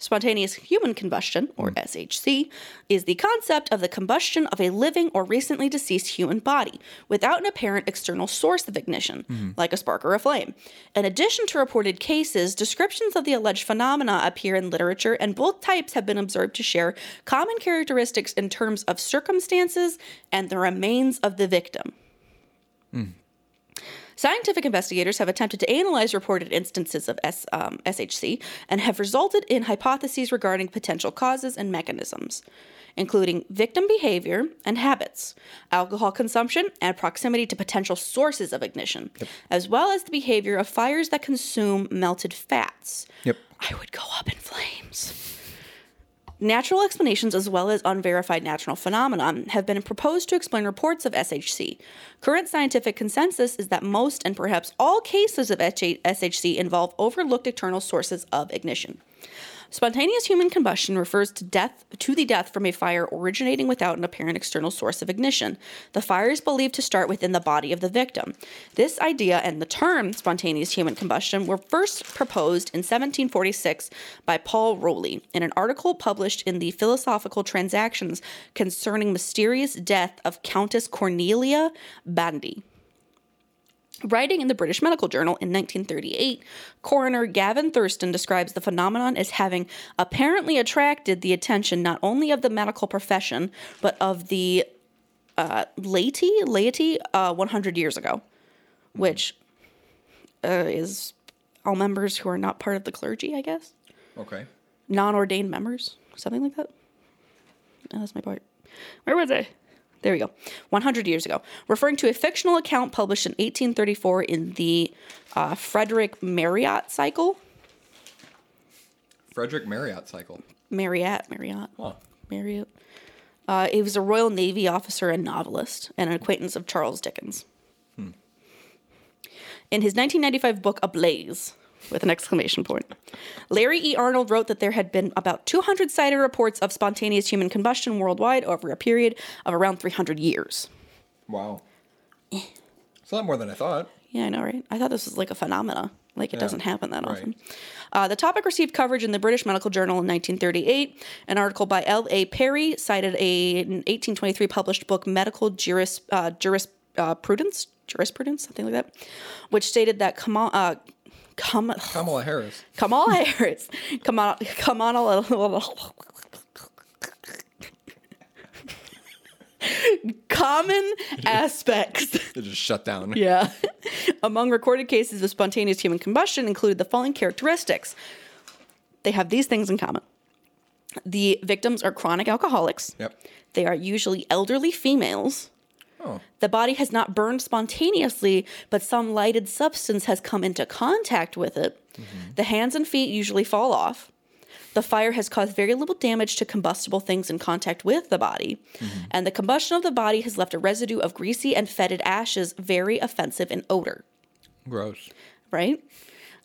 Spontaneous human combustion, or SHC, is the concept of the combustion of a living or recently deceased human body without an apparent external source of ignition, like a spark or a flame. In addition to reported cases, descriptions of the alleged phenomena appear in literature, and both types have been observed to share common characteristics in terms of circumstances and the remains of the victim. Scientific investigators have attempted to analyze reported instances of SHC and have resulted in hypotheses regarding potential causes and mechanisms, including victim behavior and habits, alcohol consumption, and proximity to potential sources of ignition, as well as the behavior of fires that consume melted fats. I would go up in flames. Natural explanations as well as unverified natural phenomena have been proposed to explain reports of SHC. Current scientific consensus is that most and perhaps all cases of SHC involve overlooked external sources of ignition. Spontaneous human combustion refers to the death from a fire originating without an apparent external source of ignition. The fire is believed to start within the body of the victim. This idea and the term spontaneous human combustion were first proposed in 1746 by Paul Rowley in an article published in the Philosophical Transactions concerning mysterious death of Countess Cornelia Bandi. Writing in the British Medical Journal in 1938, coroner Gavin Thurston describes the phenomenon as having apparently attracted the attention not only of the medical profession, but of the laity 100 years ago, which is all members who are not part of the clergy, I guess. Okay. Non-ordained members, something like that. Oh, that's my part. Where was I? There we go. 100 years ago. Referring to a fictional account published in 1834 in the Frederick Marriott cycle. Frederick Marriott cycle. Marriott. Huh. Marriott. He was a Royal Navy officer and novelist and an acquaintance of Charles Dickens. Hmm. In his 1995 book, Ablaze, with an exclamation point, Larry E. Arnold wrote that there had been about 200 cited reports of spontaneous human combustion worldwide over a period of around 300 years. Wow. It's a lot more than I thought. Yeah, I know, right? I thought this was like a phenomena. Like, it doesn't happen that often. The topic received coverage in the British Medical Journal in 1938. An article by L.A. Perry cited an 1823 published book, Medical Jurisprudence, something like that, which stated that Kamala Harris. Common aspects. It just shut down. Yeah. Among recorded cases of spontaneous human combustion included the following characteristics. They have these things in common. The victims are chronic alcoholics. Yep. They are usually elderly females. Oh. The body has not burned spontaneously, but some lighted substance has come into contact with it. Mm-hmm. The hands and feet usually fall off. The fire has caused very little damage to combustible things in contact with the body. Mm-hmm. And the combustion of the body has left a residue of greasy and fetid ashes, very offensive in odor. Gross. Right?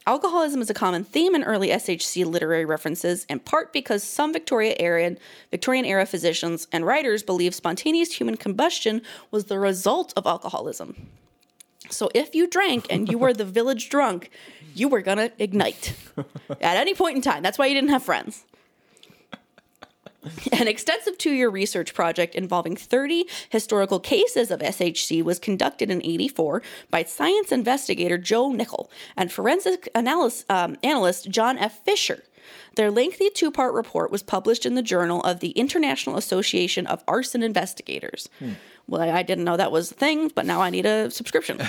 Alcoholism is a common theme in early SHC literary references, in part because some Victorian-era physicians and writers believed spontaneous human combustion was the result of alcoholism. So if you drank and you were the village drunk, you were going to ignite at any point in time. That's why you didn't have friends. An extensive 2-year research project involving 30 historical cases of SHC was conducted in 1984 by science investigator Joe Nickel and forensic analyst John F. Fisher. Their lengthy 2-part report was published in the Journal of the International Association of Arson Investigators. Hmm. Well, I didn't know that was a thing, but now I need a subscription.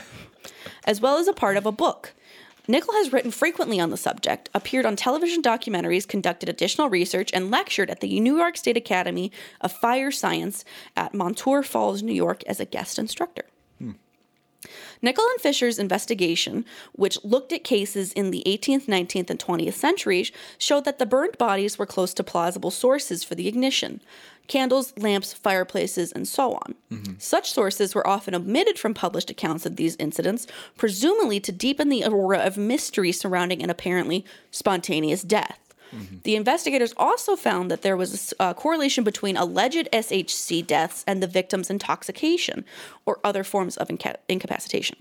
As well as a part of a book. Nickel has written frequently on the subject, appeared on television documentaries, conducted additional research, and lectured at the New York State Academy of Fire Science at Montour Falls, New York, as a guest instructor. Hmm. Nickel and Fisher's investigation, which looked at cases in the 18th, 19th, and 20th centuries, showed that the burned bodies were close to plausible sources for the ignition. Candles, lamps, fireplaces, and so on. Mm-hmm. Such sources were often omitted from published accounts of these incidents, presumably to deepen the aura of mystery surrounding an apparently spontaneous death. Mm-hmm. The investigators also found that there was a correlation between alleged SHC deaths and the victim's intoxication or other forms of incapacitation,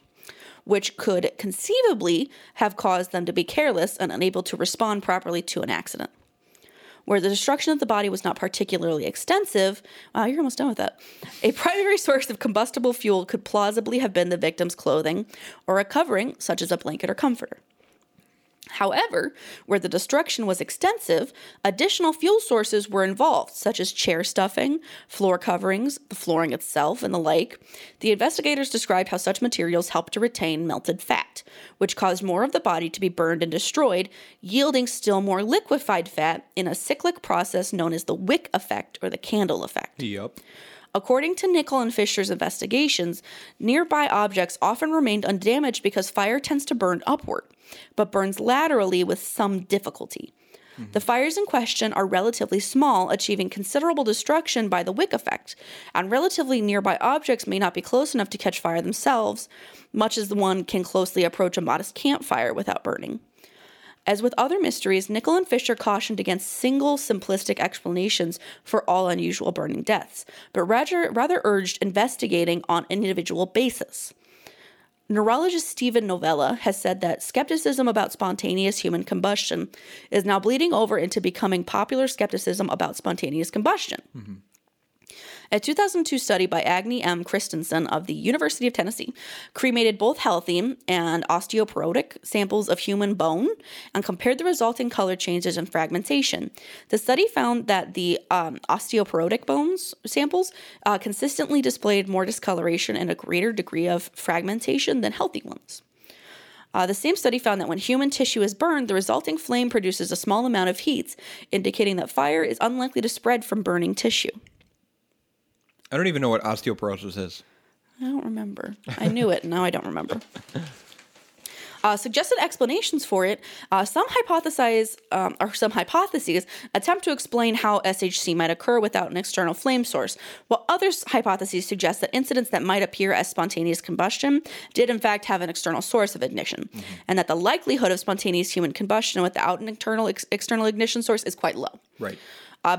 which could conceivably have caused them to be careless and unable to respond properly to an accident. Where the destruction of the body was not particularly extensive, wow, you're almost done with that, a primary source of combustible fuel could plausibly have been the victim's clothing or a covering, such as a blanket or comforter. However, where the destruction was extensive, additional fuel sources were involved, such as chair stuffing, floor coverings, the flooring itself, and the like. The investigators described how such materials helped to retain melted fat, which caused more of the body to be burned and destroyed, yielding still more liquefied fat in a cyclic process known as the wick effect or the candle effect. Yep. According to Nickel and Fisher's investigations, nearby objects often remained undamaged because fire tends to burn upward, but burns laterally with some difficulty. Mm-hmm. The fires in question are relatively small, achieving considerable destruction by the wick effect, and relatively nearby objects may not be close enough to catch fire themselves, much as one can closely approach a modest campfire without burning. As with other mysteries, Nickel and Fisher cautioned against single, simplistic explanations for all unusual burning deaths, but rather urged investigating on an individual basis. Neurologist Stephen Novella has said that skepticism about spontaneous human combustion is now bleeding over into becoming popular skepticism about spontaneous combustion. Mm-hmm. A 2002 study by Agni M. Christensen of the University of Tennessee cremated both healthy and osteoporotic samples of human bone and compared the resulting color changes and fragmentation. The study found that the osteoporotic bones samples consistently displayed more discoloration and a greater degree of fragmentation than healthy ones. The same study found that when human tissue is burned, the resulting flame produces a small amount of heat, indicating that fire is unlikely to spread from burning tissue. I don't even know what osteoporosis is. I don't remember. I knew it, and now I don't remember. Suggested explanations for it. Some hypotheses attempt to explain how SHC might occur without an external flame source, while other hypotheses suggest that incidents that might appear as spontaneous combustion did in fact have an external source of ignition, and that the likelihood of spontaneous human combustion without an external ignition source is quite low. Right.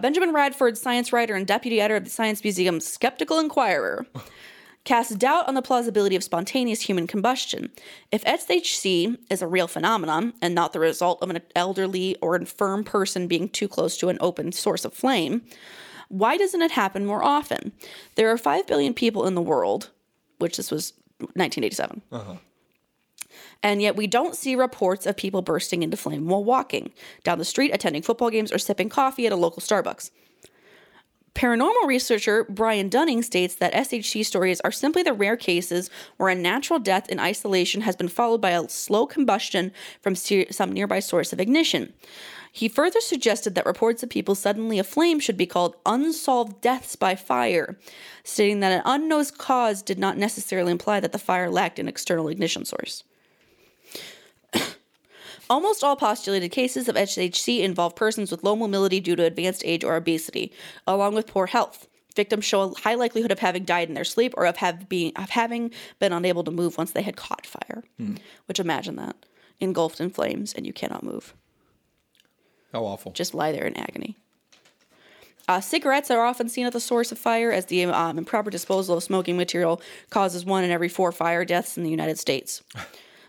Benjamin Radford, science writer and deputy editor of the Science Museum's Skeptical Inquirer, casts doubt on the plausibility of spontaneous human combustion. If SHC is a real phenomenon and not the result of an elderly or infirm person being too close to an open source of flame, why doesn't it happen more often? There are 5 billion people in the world, which this was 1987. And yet we don't see reports of people bursting into flame while walking down the street, attending football games, or sipping coffee at a local Starbucks. Paranormal researcher Brian Dunning states that SHC stories are simply the rare cases where a natural death in isolation has been followed by a slow combustion from some nearby source of ignition. He further suggested that reports of people suddenly aflame should be called unsolved deaths by fire, stating that an unknown cause did not necessarily imply that the fire lacked an external ignition source. Almost all postulated cases of SHC involve persons with low mobility due to advanced age or obesity, along with poor health. Victims show a high likelihood of having died in their sleep or of having been unable to move once they had caught fire. Which, imagine that, engulfed in flames and you cannot move. How awful. Just lie there in agony. Cigarettes are often seen at the source of fire, as the improper disposal of smoking material causes 1 in every 4 fire deaths in the United States.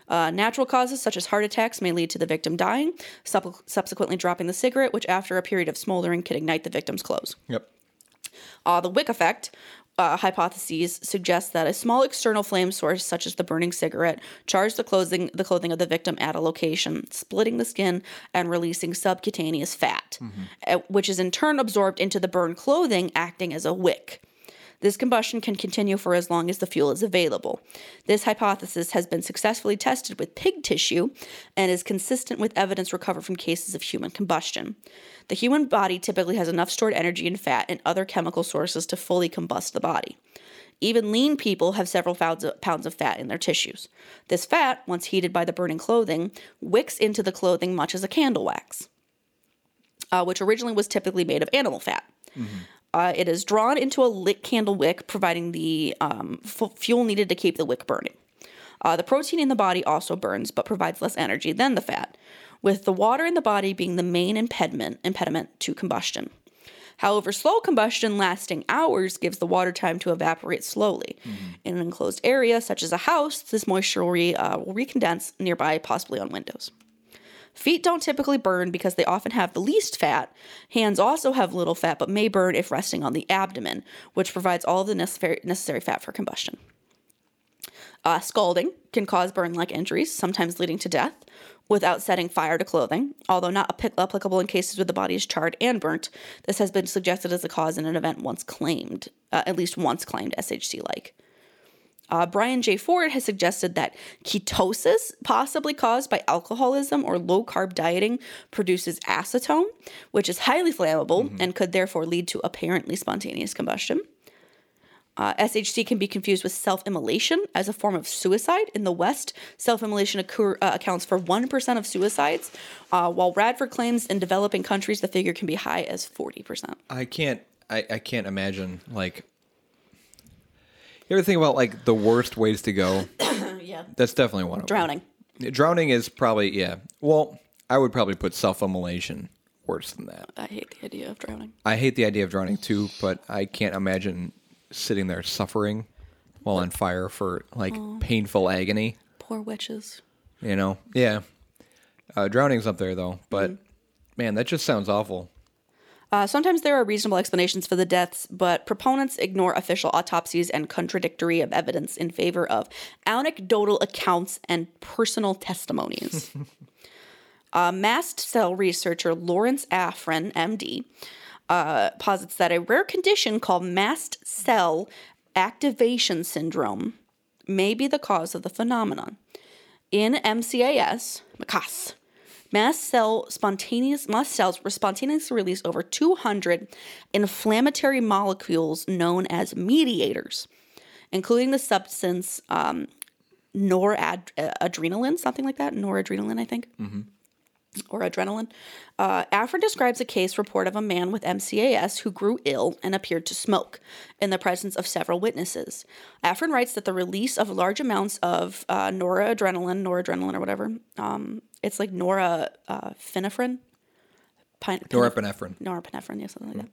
Natural causes such as heart attacks may lead to the victim dying, subsequently dropping the cigarette, which after a period of smoldering could ignite the victim's clothes. Yep. The wick effect hypotheses suggest that a small external flame source, such as the burning cigarette, charged the clothing of the victim at a location, splitting the skin and releasing subcutaneous fat, which is in turn absorbed into the burned clothing, acting as a wick. This combustion can continue for as long as the fuel is available. This hypothesis has been successfully tested with pig tissue and is consistent with evidence recovered from cases of human combustion. The human body typically has enough stored energy and fat and other chemical sources to fully combust the body. Even lean people have several pounds of fat in their tissues. This fat, once heated by the burning clothing, wicks into the clothing much as a candle wax, which originally was typically made of animal fat. It is drawn into a lit candle wick, providing the fuel needed to keep the wick burning. The protein in the body also burns, but provides less energy than the fat, with the water in the body being the main impediment to combustion. However, slow combustion lasting hours gives the water time to evaporate slowly. In an enclosed area, such as a house, this moisture will recondense nearby, possibly on windows. Feet don't typically burn because they often have the least fat. Hands also have little fat, but may burn if resting on the abdomen, which provides all the necessary fat for combustion. Scalding can cause burn-like injuries, sometimes leading to death, without setting fire to clothing, although not applicable in cases where the body is charred and burnt. This has been suggested as a cause in an event at least once claimed SHC-like. Brian J. Ford has suggested that ketosis, possibly caused by alcoholism or low-carb dieting, produces acetone, which is highly flammable and could therefore lead to apparently spontaneous combustion. SHC can be confused with self-immolation as a form of suicide. In the West, self-immolation accounts for 1% of suicides, while Radford claims in developing countries the figure can be high as 40%. I can't imagine, like... You ever think about, like, the worst ways to go? Yeah. That's definitely one of them. Drowning is probably, yeah. Well, I would probably put self-immolation worse than that. I hate the idea of drowning. I hate the idea of drowning, too, but I can't imagine sitting there suffering while on fire for, like, painful agony. Poor witches. You know? Yeah. Drowning's up there, though. But, man, that just sounds awful. Sometimes there are reasonable explanations for the deaths, but proponents ignore official autopsies and contradictory evidence in favor of anecdotal accounts and personal testimonies. Mast cell researcher Lawrence Afrin, MD, posits that a rare condition called mast cell activation syndrome may be the cause of the phenomenon. In MCAS, mast cells spontaneously release over 200 inflammatory molecules known as mediators, including the substance noradrenaline. Mm-hmm. Or adrenaline. Afrin describes a case report of a man with MCAS who grew ill and appeared to smoke in the presence of several witnesses. Afrin writes that the release of large amounts of noradrenaline or whatever, it's like norepinephrine. Norepinephrine, yeah, something like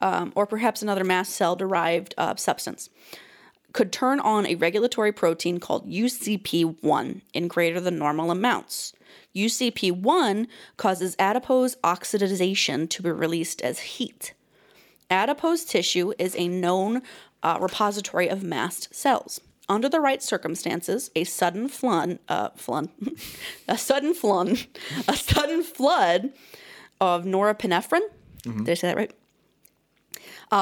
that. Or perhaps another mast cell-derived substance. Could turn on a regulatory protein called UCP1 in greater than normal amounts. UCP1 causes adipose oxidation to be released as heat. Adipose tissue is a known repository of mast cells. Under the right circumstances, a sudden flood of norepinephrine. Mm-hmm. Did I say that right?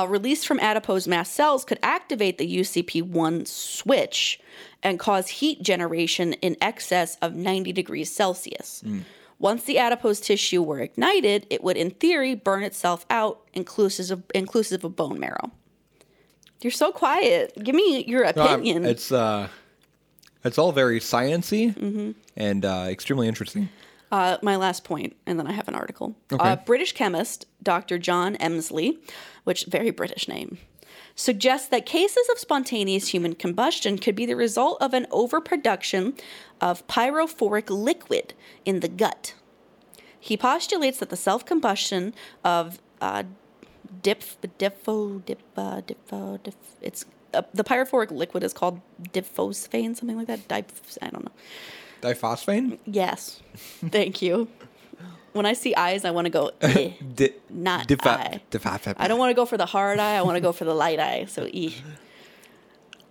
Release from adipose mast cells could activate the UCP1 switch and cause heat generation in excess of 90 degrees Celsius. Mm. Once the adipose tissue were ignited, it would, in theory, burn itself out, inclusive of bone marrow. You're so quiet. Give me your opinion. No, it's all very science-y and extremely interesting. My last point, and then I have an article. Okay. British chemist Dr. John Emslie, which very British name, suggests that cases of spontaneous human combustion could be the result of an overproduction of pyrophoric liquid in the gut. He postulates that the self-combustion of the pyrophoric liquid is called diphosphane, something like that. I don't know. Diphosphane? Yes. Thank you. When I see eyes, I want to go, not eye. I don't want to go for the hard eye. I want to go for the light eye, so E.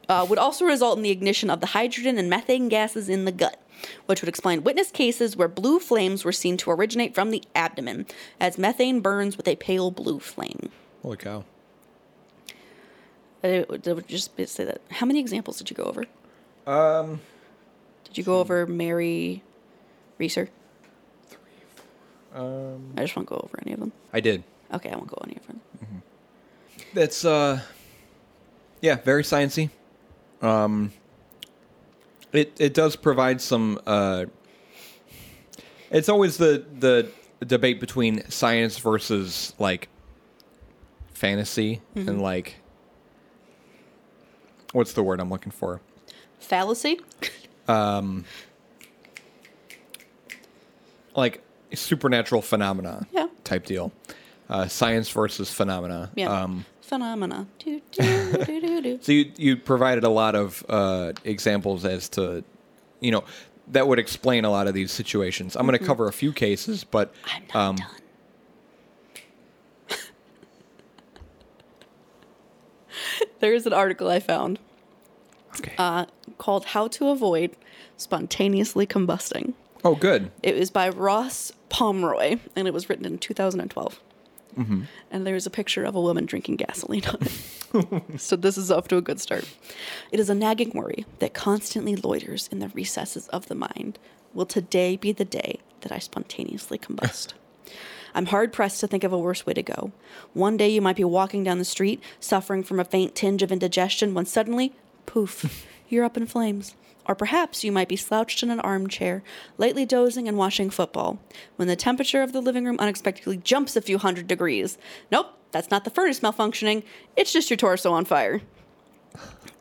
Would also result in the ignition of the hydrogen and methane gases in the gut, which would explain witness cases where blue flames were seen to originate from the abdomen, as methane burns with a pale blue flame. Holy cow. Just say that. How many examples did you go over? Did you go over Mary Reeser? 3, 4. I just won't go over any of them. I did. Okay, I won't go any of them. Mm-hmm. That's, very sciencey. It does provide some. It's always the debate between science versus like fantasy and like what's the word I'm looking for? Fallacy. Like supernatural phenomena type deal. Science versus phenomena. Yeah. Phenomena. So you provided a lot of examples as to, you know, that would explain a lot of these situations. I'm going to cover a few cases, but... I'm not done. There's an article I found. Okay. Called How to Avoid Spontaneously Combusting. Oh, good. It was by Ross Pomeroy, and it was written in 2012. Mm-hmm. And there's a picture of a woman drinking gasoline on it. So this is off to a good start. It is a nagging worry that constantly loiters in the recesses of the mind. Will today be the day that I spontaneously combust? I'm hard-pressed to think of a worse way to go. One day you might be walking down the street, suffering from a faint tinge of indigestion, when suddenly... poof, you're up in flames. Or perhaps you might be slouched in an armchair, lightly dozing and watching football, when the temperature of the living room unexpectedly jumps a few hundred degrees. Nope, that's not the furnace malfunctioning. It's just your torso on fire.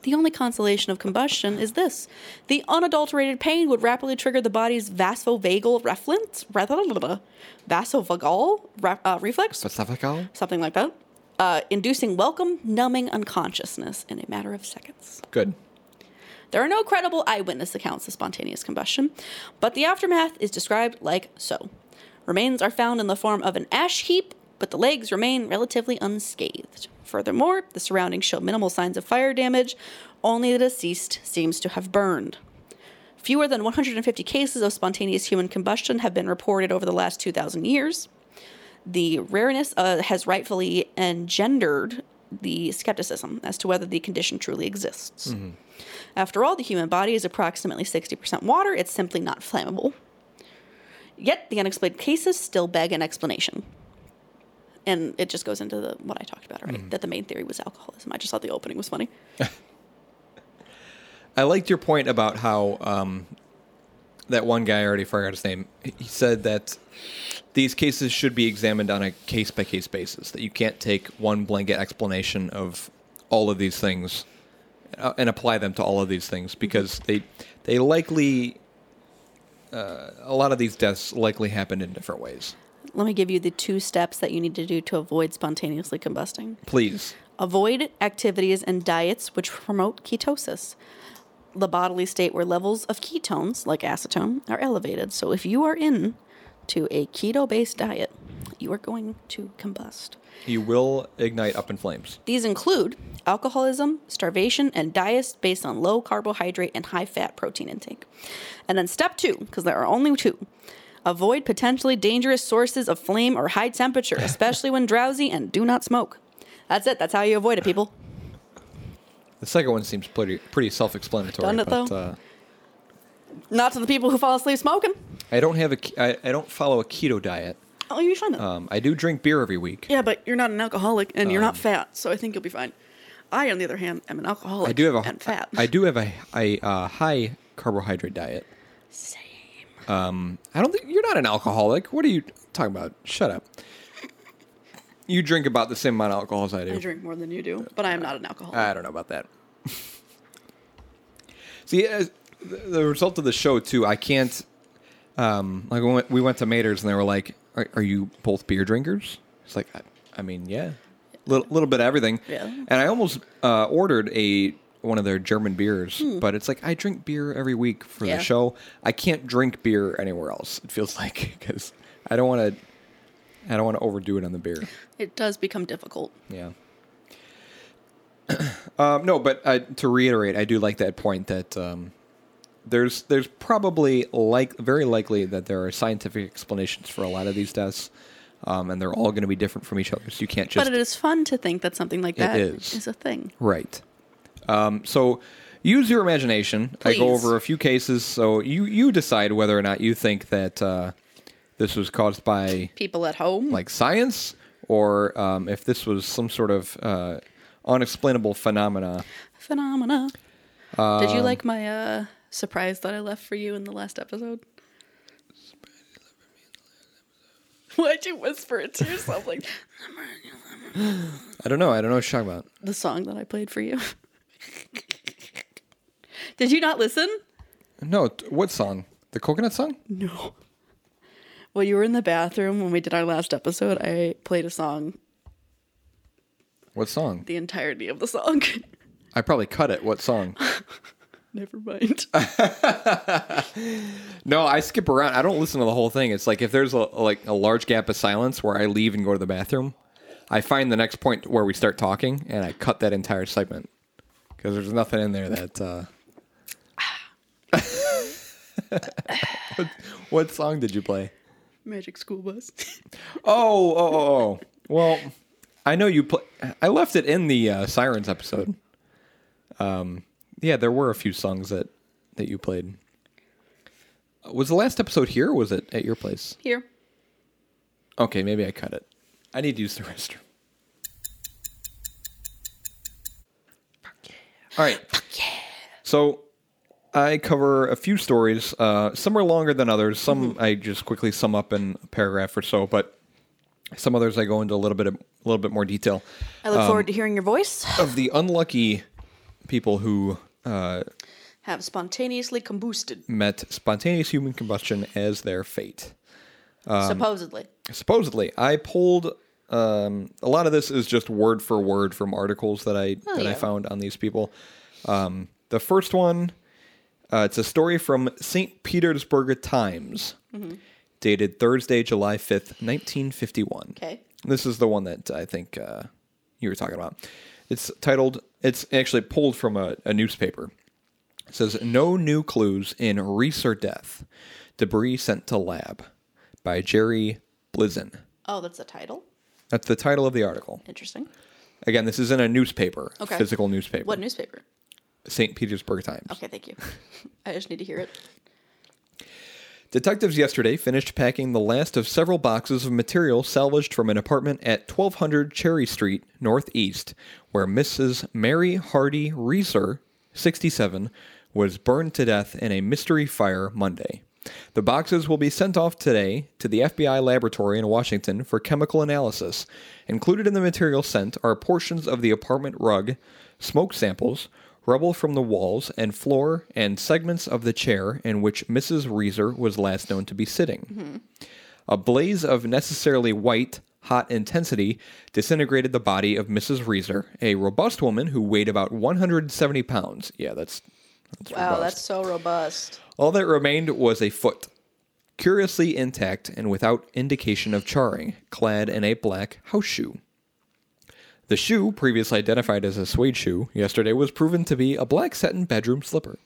The only consolation of combustion is this. The unadulterated pain would rapidly trigger the body's vasovagal reflex. Something like that. Inducing welcome, numbing unconsciousness in a matter of seconds. Good. There are no credible eyewitness accounts of spontaneous combustion, but the aftermath is described like so. Remains are found in the form of an ash heap, but the legs remain relatively unscathed. Furthermore, the surroundings show minimal signs of fire damage, only the deceased seems to have burned. Fewer than 150 cases of spontaneous human combustion have been reported over the last 2,000 years. The rareness has rightfully engendered the skepticism as to whether the condition truly exists. Mm-hmm. After all, the human body is approximately 60% water. It's simply not flammable. Yet, the unexplained cases still beg an explanation. And it just goes into what I talked about already, that the main theory was alcoholism. I just thought the opening was funny. I liked your point about how that one guy, I already forgot his name, he said that these cases should be examined on a case-by-case basis, that you can't take one blanket explanation of all of these things and apply them to all of these things, because they likely, a lot of these deaths likely happened in different ways. Let me give you the 2 steps that you need to do to avoid spontaneously combusting. Please. Avoid activities and diets which promote ketosis, the bodily state where levels of ketones, like acetone, are elevated. So if you are into a keto-based diet, you are going to combust. You will ignite up in flames. These include alcoholism, starvation, and diets based on low carbohydrate and high-fat protein intake. And then step 2, because there are only 2, avoid potentially dangerous sources of flame or high temperature, especially when drowsy, and do not smoke. That's it. That's how you avoid it, people. The second one seems pretty self-explanatory. Done it, but, though. Not to the people who fall asleep smoking. I don't follow a keto diet. Oh, you're fine. I do drink beer every week. Yeah, but you're not an alcoholic and you're not fat, so I think you'll be fine. I, on the other hand, am an alcoholic. I do have and fat. I do have a high carbohydrate diet. Same. I don't think you're not an alcoholic. What are you talking about? Shut up. You drink about the same amount of alcohol as I do. I drink more than you do, but I am not an alcoholic. I don't know about that. See, as the result of the show, too, I can't... like, we went to Mader's, and they were like, are you both beer drinkers? It's like, I mean, yeah. Little bit of everything. Yeah. And I almost ordered one of their German beers, but it's like, I drink beer every week for the show. I can't drink beer anywhere else, it feels like, because I don't want to overdo it on the beer. It does become difficult. Yeah. No, but to reiterate, I do like that point that there's probably very likely that there are scientific explanations for a lot of these deaths, and they're all going to be different from each other. So you can't just. But it is fun to think that something like that is a thing. Right. So use your imagination. Please. I go over a few cases, so you decide whether or not you think that. This was caused by... people at home? Like science? Or if this was some sort of unexplainable phenomena. Did you like my surprise that I left for you in the last episode? Why'd you whisper it to yourself? Like, I don't know. I don't know what you're talking about. The song that I played for you. Did you not listen? No. What song? The coconut song? No. Well, you were in the bathroom when we did our last episode. I played a song. What song? The entirety of the song. I probably cut it. What song? Never mind. No, I skip around. I don't listen to the whole thing. It's like if there's a large gap of silence where I leave and go to the bathroom, I find the next point where we start talking, and I cut that entire segment because there's nothing in there that... What song did you play? Magic School Bus. Oh. Well, I know you play. I left it in the Sirens episode. Yeah, there were a few songs that you played. Was the last episode here or was it at your place? Here. Okay, maybe I cut it. I need to use the restroom. Fuck yeah. All right. Fuck yeah. So... I cover a few stories. Some are longer than others. Some I just quickly sum up in a paragraph or so, but some others I go into a little bit more detail. I look forward to hearing your voice. Of the unlucky people who have spontaneously combusted, met spontaneous human combustion as their fate. Supposedly, I polled. A lot of this is just word for word from articles that I found on these people. The first one. It's a story from St. Petersburg Times, dated Thursday, July 5th, 1951. Okay. This is the one that I think you were talking about. It's titled, it's actually pulled from a newspaper. It says, "No New Clues in Reeser Death. Debris Sent to Lab" by Jerry Blizzen. Oh, that's the title? That's the title of the article. Interesting. Again, this is in a newspaper, okay. Physical newspaper. What newspaper? St. Petersburg Times. Okay, thank you. I just need to hear it. "Detectives yesterday finished packing the last of several boxes of material salvaged from an apartment at 1200 Cherry Street, Northeast, where Mrs. Mary Hardy Reeser, 67, was burned to death in a mystery fire Monday. The boxes will be sent off today to the FBI laboratory in Washington for chemical analysis. Included in the material sent are portions of the apartment rug, smoke samples, rubble from the walls and floor, and segments of the chair in which Mrs. Reeser was last known to be sitting. Mm-hmm. A blaze of necessarily white, hot intensity disintegrated the body of Mrs. Reeser, a robust woman who weighed about 170 pounds. Yeah, that's wow, robust. That's so robust. All that remained was a foot, curiously intact and without indication of charring, clad in a black house shoe. The shoe, previously identified as a suede shoe, yesterday was proven to be a black satin bedroom slipper."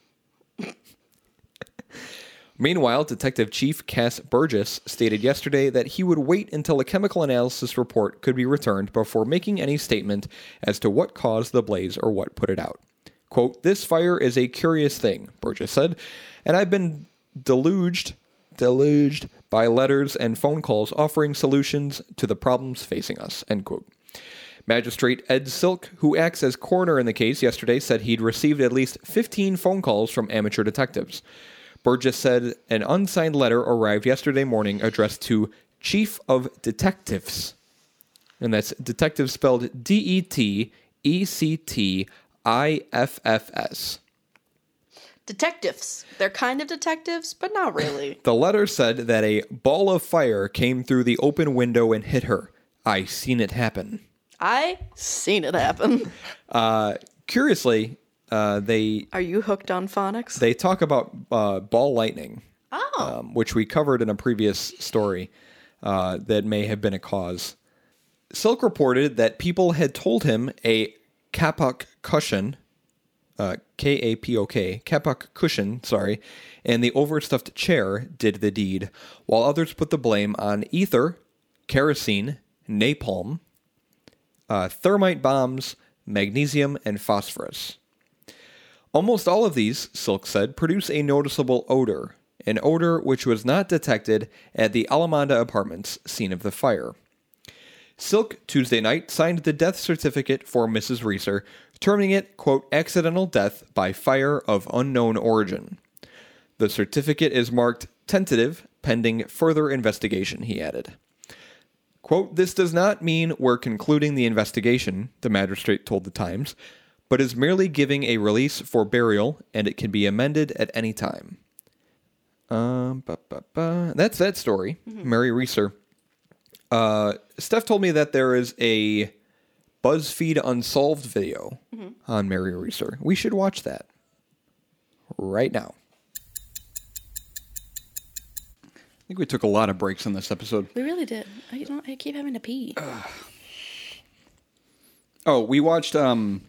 Meanwhile, Detective Chief Cass Burgess stated yesterday that he would wait until a chemical analysis report could be returned before making any statement as to what caused the blaze or what put it out. Quote, "This fire is a curious thing," Burgess said, "and I've been deluged by letters and phone calls offering solutions to the problems facing us," end quote. Magistrate Ed Silk, who acts as coroner in the case yesterday, said he'd received at least 15 phone calls from amateur detectives. Burgess said an unsigned letter arrived yesterday morning addressed to Chief of Detectives. And that's detectives spelled DETECTIFFS. Detectives. They're kind of detectives, but not really. The letter said that a ball of fire came through the open window and hit her. I seen it happen. I seen it happen. Curiously, they... Are you hooked on phonics? They talk about ball lightning, which we covered in a previous story that may have been a cause. Silk reported that people had told him a kapok cushion, K-A-P-O-K, kapok cushion, sorry, and the overstuffed chair did the deed, while others put the blame on ether, kerosene, napalm, thermite bombs, magnesium, and phosphorus. Almost all of these, Silk said, produce a noticeable odor, an odor which was not detected at the Alamanda Apartments, scene of the fire. Silk, Tuesday night, signed the death certificate for Mrs. Reeser, terming it, quote, "accidental death by fire of unknown origin." The certificate is marked tentative, pending further investigation, he added. Quote, "This does not mean we're concluding the investigation," the magistrate told the Times, "but is merely giving a release for burial, and it can be amended at any time." That's that story, mm-hmm. Mary Reeser. Steph told me that there is a BuzzFeed Unsolved video on Mary Reeser. We should watch that right now. I think we took a lot of breaks in this episode. We really did. I keep having to pee. Oh, we watched the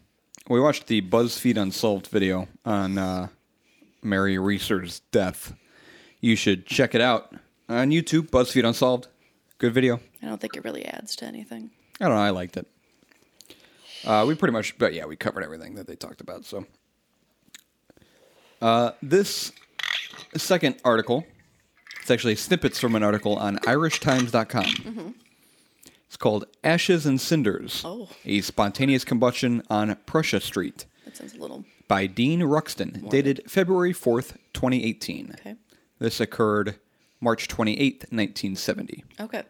BuzzFeed Unsolved video on Mary Reeser's death. You should check it out on YouTube. BuzzFeed Unsolved, good video. I don't think it really adds to anything. I don't know. I liked it. We covered everything that they talked about. So, this second article. It's actually snippets from an article on irishtimes.com. Mm-hmm. It's called "Ashes and Cinders, a Spontaneous Combustion on Prussia Street." That sounds a little... By Dean Ruxton, dated February 4th, 2018. Okay. This occurred March 28th, 1970. Okay.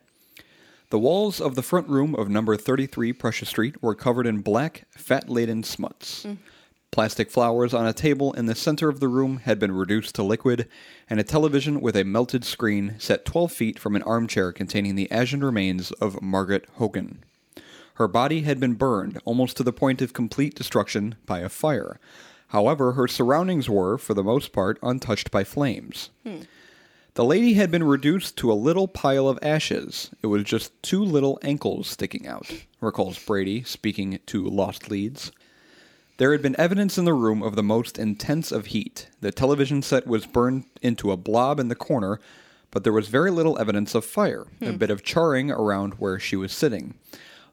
"The walls of the front room of number 33 Prussia Street were covered in black, fat-laden smuts. Mm. Plastic flowers on a table in the center of the room had been reduced to liquid, and a television with a melted screen set 12 feet from an armchair containing the ashen remains of Margaret Hogan. Her body had been burned almost to the point of complete destruction by a fire. However, her surroundings were, for the most part, untouched by flames. Hmm. The lady had been reduced to a little pile of ashes. It was just two little ankles sticking out, recalls Brady, speaking to Lost Leads. There had been evidence in the room of the most intense of heat. The television set was burned into a blob in the corner, but there was very little evidence of fire, a bit of charring around where she was sitting.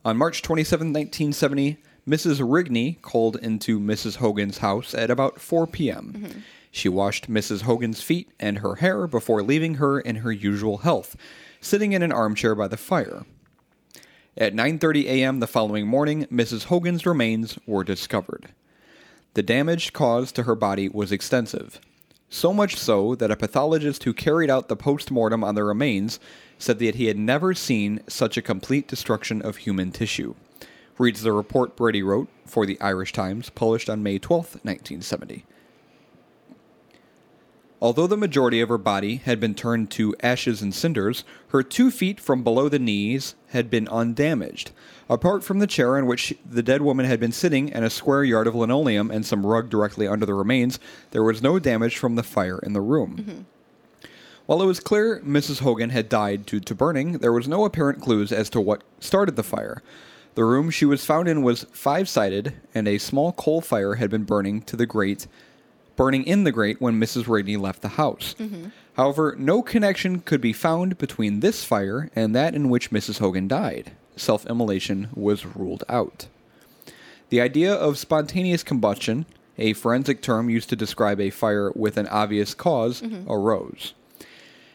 On March 27, 1970, Mrs. Rigney called into Mrs. Hogan's house at about 4 p.m. Mm-hmm. She washed Mrs. Hogan's feet and her hair before leaving her in her usual health, sitting in an armchair by the fire. At 9:30 a.m. the following morning, Mrs. Hogan's remains were discovered. The damage caused to her body was extensive, so much so that a pathologist who carried out the post-mortem on the remains said that he had never seen such a complete destruction of human tissue. Reads the report Brady wrote for the Irish Times, published on May 12, 1970. Although the majority of her body had been turned to ashes and cinders, her 2 feet from below the knees had been undamaged, apart from the chair in which the dead woman had been sitting and a square yard of linoleum and some rug directly under the remains. There was no damage from the fire in the room. Mm-hmm. While it was clear Mrs. Hogan had died due to burning, there was no apparent clues as to what started the fire. The room she was found in was five-sided, and a small coal fire had been burning in the grate when Mrs. Rigney left the house. Mm-hmm. However, no connection could be found between this fire and that in which Mrs. Hogan died. Self-immolation was ruled out. The idea of spontaneous combustion, a forensic term used to describe a fire with an obvious cause, arose.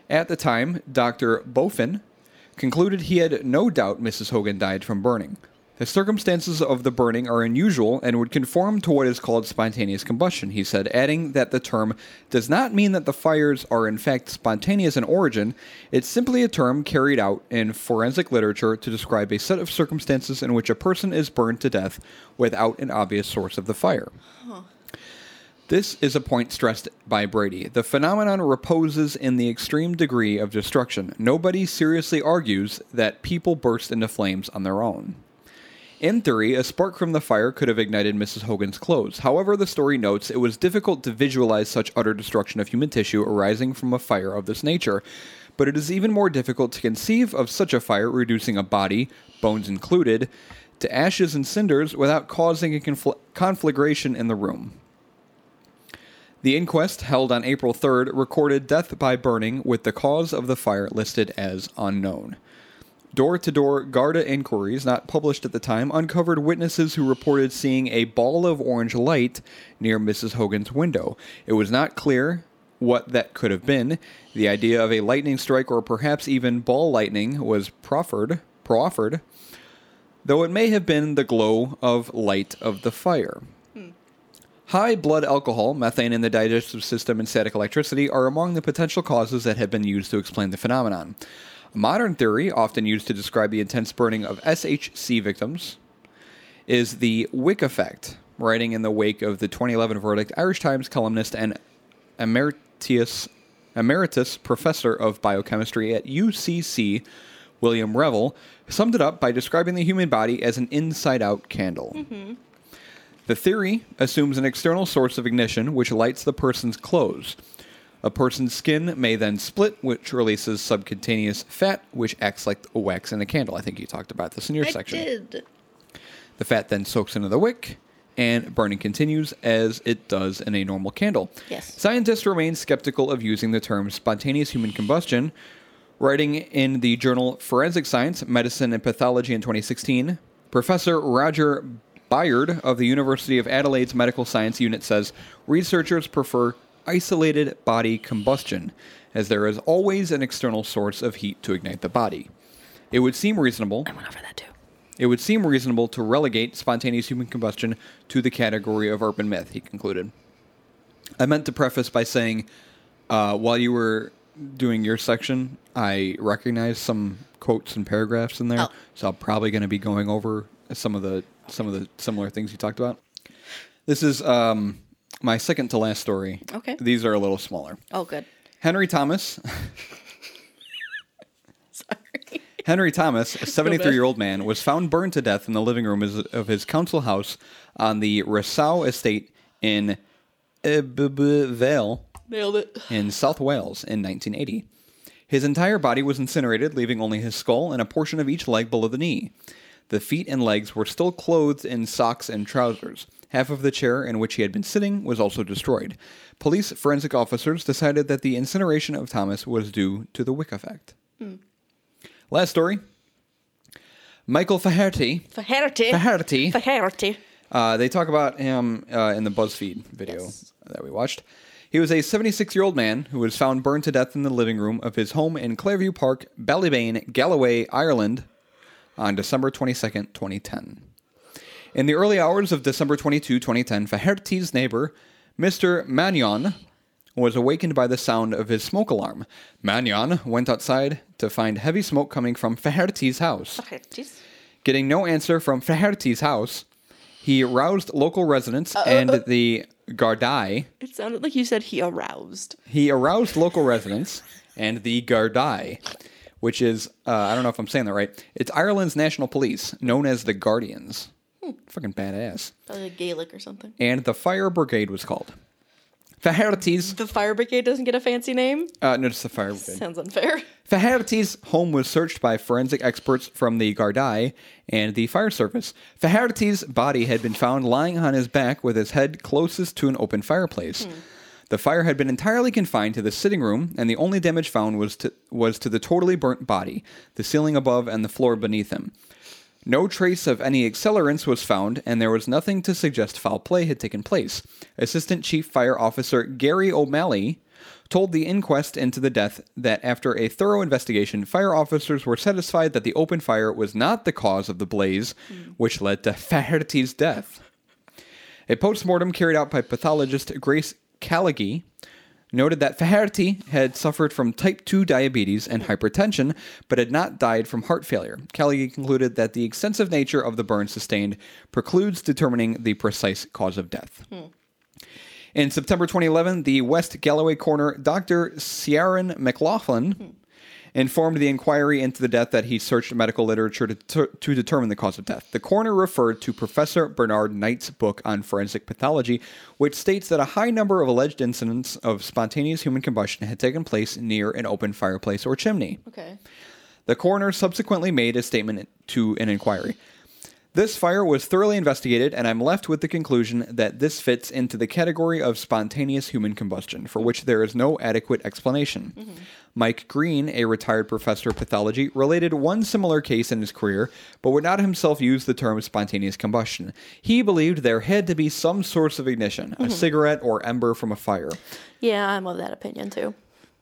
At the time, Dr. Boffin concluded he had no doubt Mrs. Hogan died from burning. The circumstances of the burning are unusual and would conform to what is called spontaneous combustion, he said, adding that the term does not mean that the fires are in fact spontaneous in origin. It's simply a term carried out in forensic literature to describe a set of circumstances in which a person is burned to death without an obvious source of the fire. Huh. This is a point stressed by Brady. The phenomenon reposes in the extreme degree of destruction. Nobody seriously argues that people burst into flames on their own. In theory, a spark from the fire could have ignited Mrs. Hogan's clothes. However, the story notes it was difficult to visualize such utter destruction of human tissue arising from a fire of this nature. But it is even more difficult to conceive of such a fire reducing a body, bones included, to ashes and cinders without causing a conflagration in the room. The inquest, held on April 3rd, recorded death by burning with the cause of the fire listed as unknown. Door-to-door Garda inquiries, not published at the time, uncovered witnesses who reported seeing a ball of orange light near Mrs. Hogan's window. It was not clear what that could have been. The idea of a lightning strike or perhaps even ball lightning was proffered, though it may have been the glow of light of the fire. High blood alcohol, methane in the digestive system, and static electricity are among the potential causes that have been used to explain the phenomenon. Modern theory, often used to describe the intense burning of SHC victims, is the Wick effect, writing in the wake of the 2011 verdict, Irish Times columnist and emeritus professor of biochemistry at UCC, William Revel, summed it up by describing the human body as an inside-out candle. Mm-hmm. The theory assumes an external source of ignition which lights the person's clothes. A person's skin may then split, which releases subcutaneous fat, which acts like a wax in a candle. I think you talked about this in your section. I did. The fat then soaks into the wick, and burning continues as it does in a normal candle. Yes. Scientists remain skeptical of using the term spontaneous human combustion, writing in the journal Forensic Science, Medicine, and Pathology in 2016. Professor Roger Byard of the University of Adelaide's Medical Science Unit says researchers prefer isolated body combustion, as there is always an external source of heat to ignite the body. It would seem reasonable. I went over that too. It would seem reasonable to relegate spontaneous human combustion to the category of urban myth, he concluded. I meant to preface by saying, while you were doing your section, I recognized some quotes and paragraphs in there, so I'm probably going to be going over some of the similar things you talked about. This is my second to last story. Okay. These are a little smaller. Oh, good. Henry Thomas. Sorry. Henry Thomas, a 73-year-old man, was found burned to death in the living room of his council house on the Rossau estate in Vale in South Wales in 1980. His entire body was incinerated, leaving only his skull and a portion of each leg below the knee. The feet and legs were still clothed in socks and trousers. Half of the chair in which he had been sitting was also destroyed. Police forensic officers decided that the incineration of Thomas was due to the Wick effect. Mm. Last story. Michael Faherty. Faherty. They talk about him in the BuzzFeed video that we watched. He was a 76-year-old man who was found burned to death in the living room of his home in Clareview Park, Ballybane, Galloway, Ireland, on December 22nd, 2010. In the early hours of December 22, 2010, Faherty's neighbor, Mr. Magnon, was awakened by the sound of his smoke alarm. Magnon went outside to find heavy smoke coming from Faherty's house. Getting no answer from Faherty's house, he aroused local residents and the Gardaí. It sounded like you said he aroused. He aroused local residents and the Gardaí, which is, I don't know if I'm saying that right, it's Ireland's national police, known as the Guardians. Fucking badass. Probably like Gaelic or something. And the fire brigade was called. Faherty's... The fire brigade doesn't get a fancy name? No, just the fire brigade. Sounds unfair. Faherty's home was searched by forensic experts from the Gardaí and the fire service. Faherty's body had been found lying on his back with his head closest to an open fireplace. Hmm. The fire had been entirely confined to the sitting room, and the only damage found was to the totally burnt body, the ceiling above and the floor beneath him. No trace of any accelerants was found, and there was nothing to suggest foul play had taken place. Assistant Chief Fire Officer Gary O'Malley told the inquest into the death that after a thorough investigation, fire officers were satisfied that the open fire was not the cause of the blaze, which led to Faherty's death. A post-mortem carried out by pathologist Grace Callaghan noted that Faherty had suffered from type 2 diabetes and hypertension, but had not died from heart failure. Callaghan concluded that the extensive nature of the burn sustained precludes determining the precise cause of death. Hmm. In September 2011, the West Galloway coroner, Dr. Ciaran McLaughlin, informed the inquiry into the death that he searched medical literature to determine the cause of death. The coroner referred to Professor Bernard Knight's book on forensic pathology, which states that a high number of alleged incidents of spontaneous human combustion had taken place near an open fireplace or chimney. Okay. The coroner subsequently made a statement to an inquiry. This fire was thoroughly investigated, and I'm left with the conclusion that this fits into the category of spontaneous human combustion, for which there is no adequate explanation. Mm-hmm. Mike Green, a retired professor of pathology, related one similar case in his career, but would not himself use the term spontaneous combustion. He believed there had to be some source of ignition, a cigarette or ember from a fire. Yeah, I'm of that opinion, too.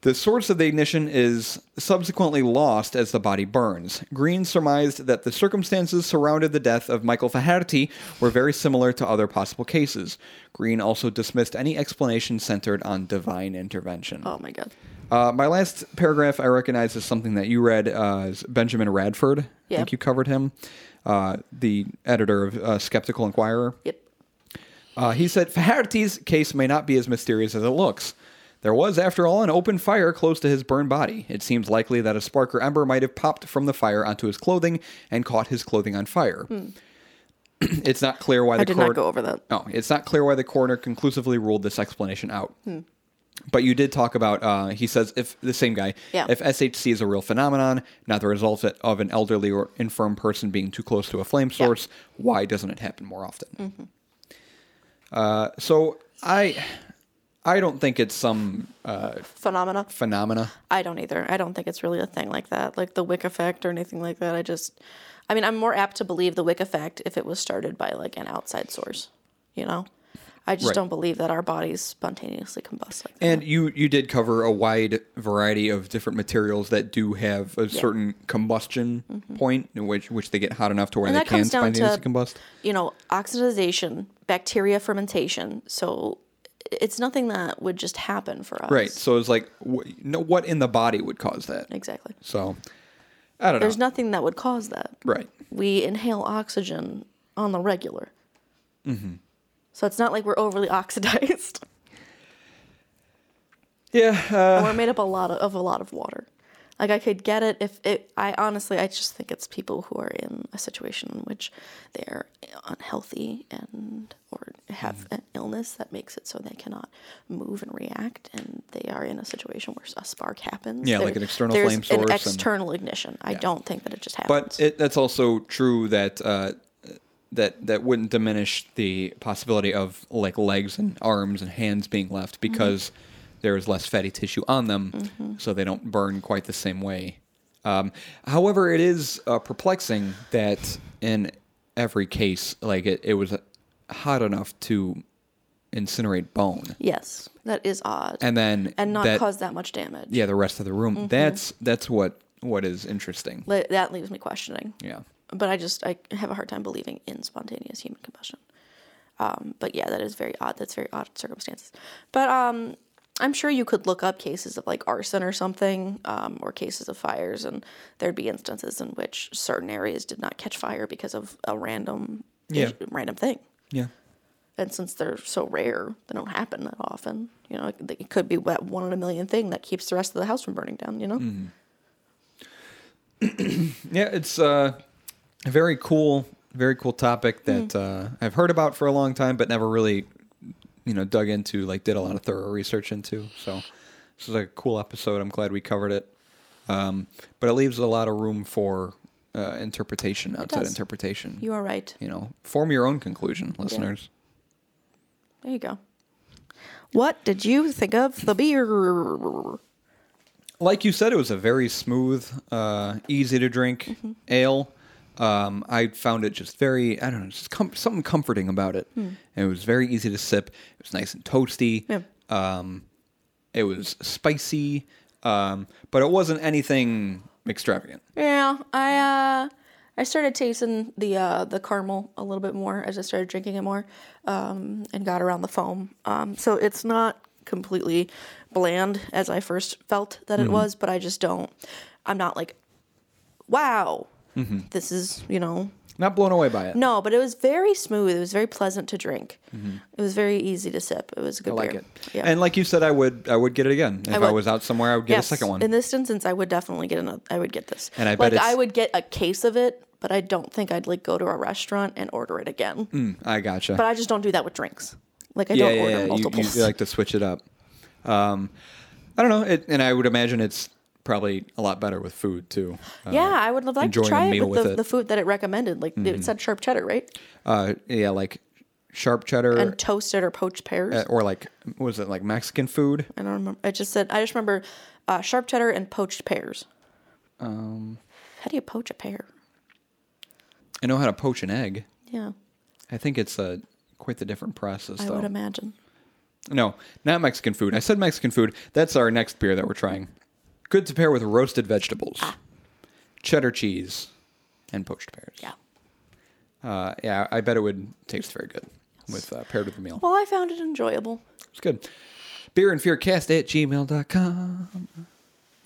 The source of the ignition is subsequently lost as the body burns. Green surmised that the circumstances surrounding the death of Michael Faherty were very similar to other possible cases. Green also dismissed any explanation centered on divine intervention. Oh, my God. My last paragraph I recognize is something that you read is Benjamin Radford. Yep. I think you covered him, the editor of Skeptical Inquirer. Yep. He said, Faherty's case may not be as mysterious as it looks. There was, after all, an open fire close to his burned body. It seems likely that a spark or ember might have popped from the fire onto his clothing and caught his clothing on fire. Hmm. It's not clear why I did not go over that. No, it's not clear why the coroner conclusively ruled this explanation out. Hmm. But you did talk about, he says, if SHC is a real phenomenon, not the result of an elderly or infirm person being too close to a flame source, why doesn't it happen more often? Mm-hmm. So I don't think it's some phenomena. I don't either. I don't think it's really a thing like that, like the Wick effect or anything like that. I'm more apt to believe the Wick effect if it was started by like an outside source, you know? I just don't believe that our bodies spontaneously combust like that. And you did cover a wide variety of different materials that do have a certain combustion point in which they get hot enough to where they can spontaneously combust. You know, oxidization, bacteria fermentation. So it's nothing that would just happen for us. Right. So it's like, what in the body would cause that? Exactly. So, I don't know. There's nothing that would cause that. Right. We inhale oxygen on the regular. Mm-hmm. So it's not like we're overly oxidized. Yeah. We're made up of a lot of water. Like, I could get it if it, I just think it's people who are in a situation in which they're unhealthy and, or have an illness that makes it so they cannot move and react, and they are in a situation where a spark happens. Yeah, like an external flame source. There's an external ignition. I don't think that it just happens. But that's also true that, that wouldn't diminish the possibility of, like, legs and arms and hands being left because... Mm-hmm. There is less fatty tissue on them, so they don't burn quite the same way. However, it is perplexing that in every case, like, it was hot enough to incinerate bone. Yes, that is odd. And then... And not cause that much damage. Yeah, the rest of the room. Mm-hmm. That's what is interesting. That leaves me questioning. Yeah. But I have a hard time believing in spontaneous human combustion. But yeah, that is very odd. That's very odd circumstances. But... I'm sure you could look up cases of, like, arson or something, or cases of fires, and there'd be instances in which certain areas did not catch fire because of a random thing. Yeah. And since they're so rare, they don't happen that often. You know, it could be that one in a million thing that keeps the rest of the house from burning down, you know? Mm-hmm. Yeah, it's a very cool topic that I've heard about for a long time, but never really... dug into, like, did a lot of thorough research into. So this is a cool episode. I'm glad we covered it. But it leaves a lot of room for interpretation, outside interpretation. You are right. Form your own conclusion, listeners. Yeah. There you go. What did you think of the beer? Like you said, it was a very smooth, easy to drink ale. I found it just very, just something comforting about it. And it was very easy to sip. It was nice and toasty. Yeah. It was spicy, but it wasn't anything extravagant. Yeah, I started tasting the caramel a little bit more as I started drinking it more, and got around the foam. So it's not completely bland as I first felt that it was, but I'm not like, wow. Mm-hmm. This is, not blown away by it. No, but it was very smooth. It was very pleasant to drink. Mm-hmm. It was very easy to sip. It was a good beer. I like beer. It. Yeah. And like you said, I would get it again. If I was out somewhere, I would get a second one. In this instance, I would definitely get another. I would get this. And I bet I would get a case of it, but I don't think I'd go to a restaurant and order it again. I gotcha. But I just don't do that with drinks. Like, I don't order multiples. You like to switch it up. I don't know. And I would imagine it's probably a lot better with food, too. I would love to try it with the food that it recommended. Like, it said sharp cheddar, right? Yeah, like sharp cheddar. And toasted or poached pears. Or was it Mexican food? I don't remember. I just remember sharp cheddar and poached pears. How do you poach a pear? I know how to poach an egg. Yeah. I think it's quite the different process, though. I would imagine. No, not Mexican food. I said Mexican food. That's our next beer that we're trying. Good to pair with roasted vegetables, cheddar cheese, and poached pears. Yeah. I bet it would taste very good with paired with a meal. Well, I found it enjoyable. It's good. beerandfearcast@gmail.com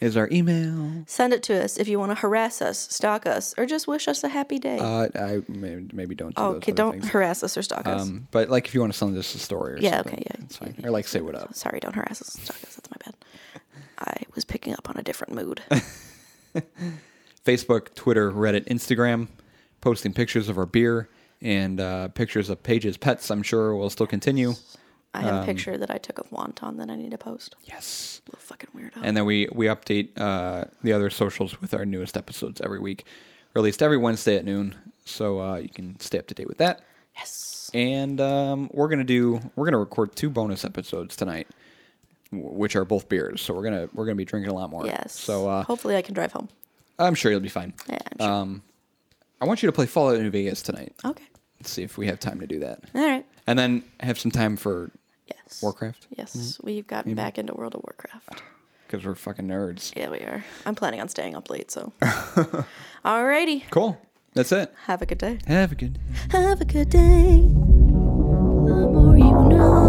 is our email. Send it to us if you want to harass us, stalk us, or just wish us a happy day. I maybe don't do those don't things. Harass us or stalk us. But if you want to send us a story or something. Yeah, okay, yeah. It's fine. Or say what up. Sorry, don't harass us or stalk us. That's my bad. I was picking up on a different mood. Facebook, Twitter, Reddit, Instagram, posting pictures of our beer and pictures of Paige's pets, I'm sure, will still continue. I have a picture that I took of Wonton that I need to post. Yes. Little fucking weirdo. And then we update the other socials with our newest episodes every week, released every Wednesday at noon. So you can stay up to date with that. Yes. And we're gonna record 2 bonus episodes tonight, which are both beers, so we're gonna be drinking a lot more. Yes. So hopefully I can drive home. I'm sure you'll be fine. Yeah, I'm sure. I want you to play Fallout New Vegas tonight. Okay. Let's see if we have time to do that. All right. And then have some time for Warcraft. Yes, we've gotten back into World of Warcraft. Because we're fucking nerds. Yeah, we are. I'm planning on staying up late, so. Alrighty. Cool. That's it. Have a good day. Have a good day. The more you know.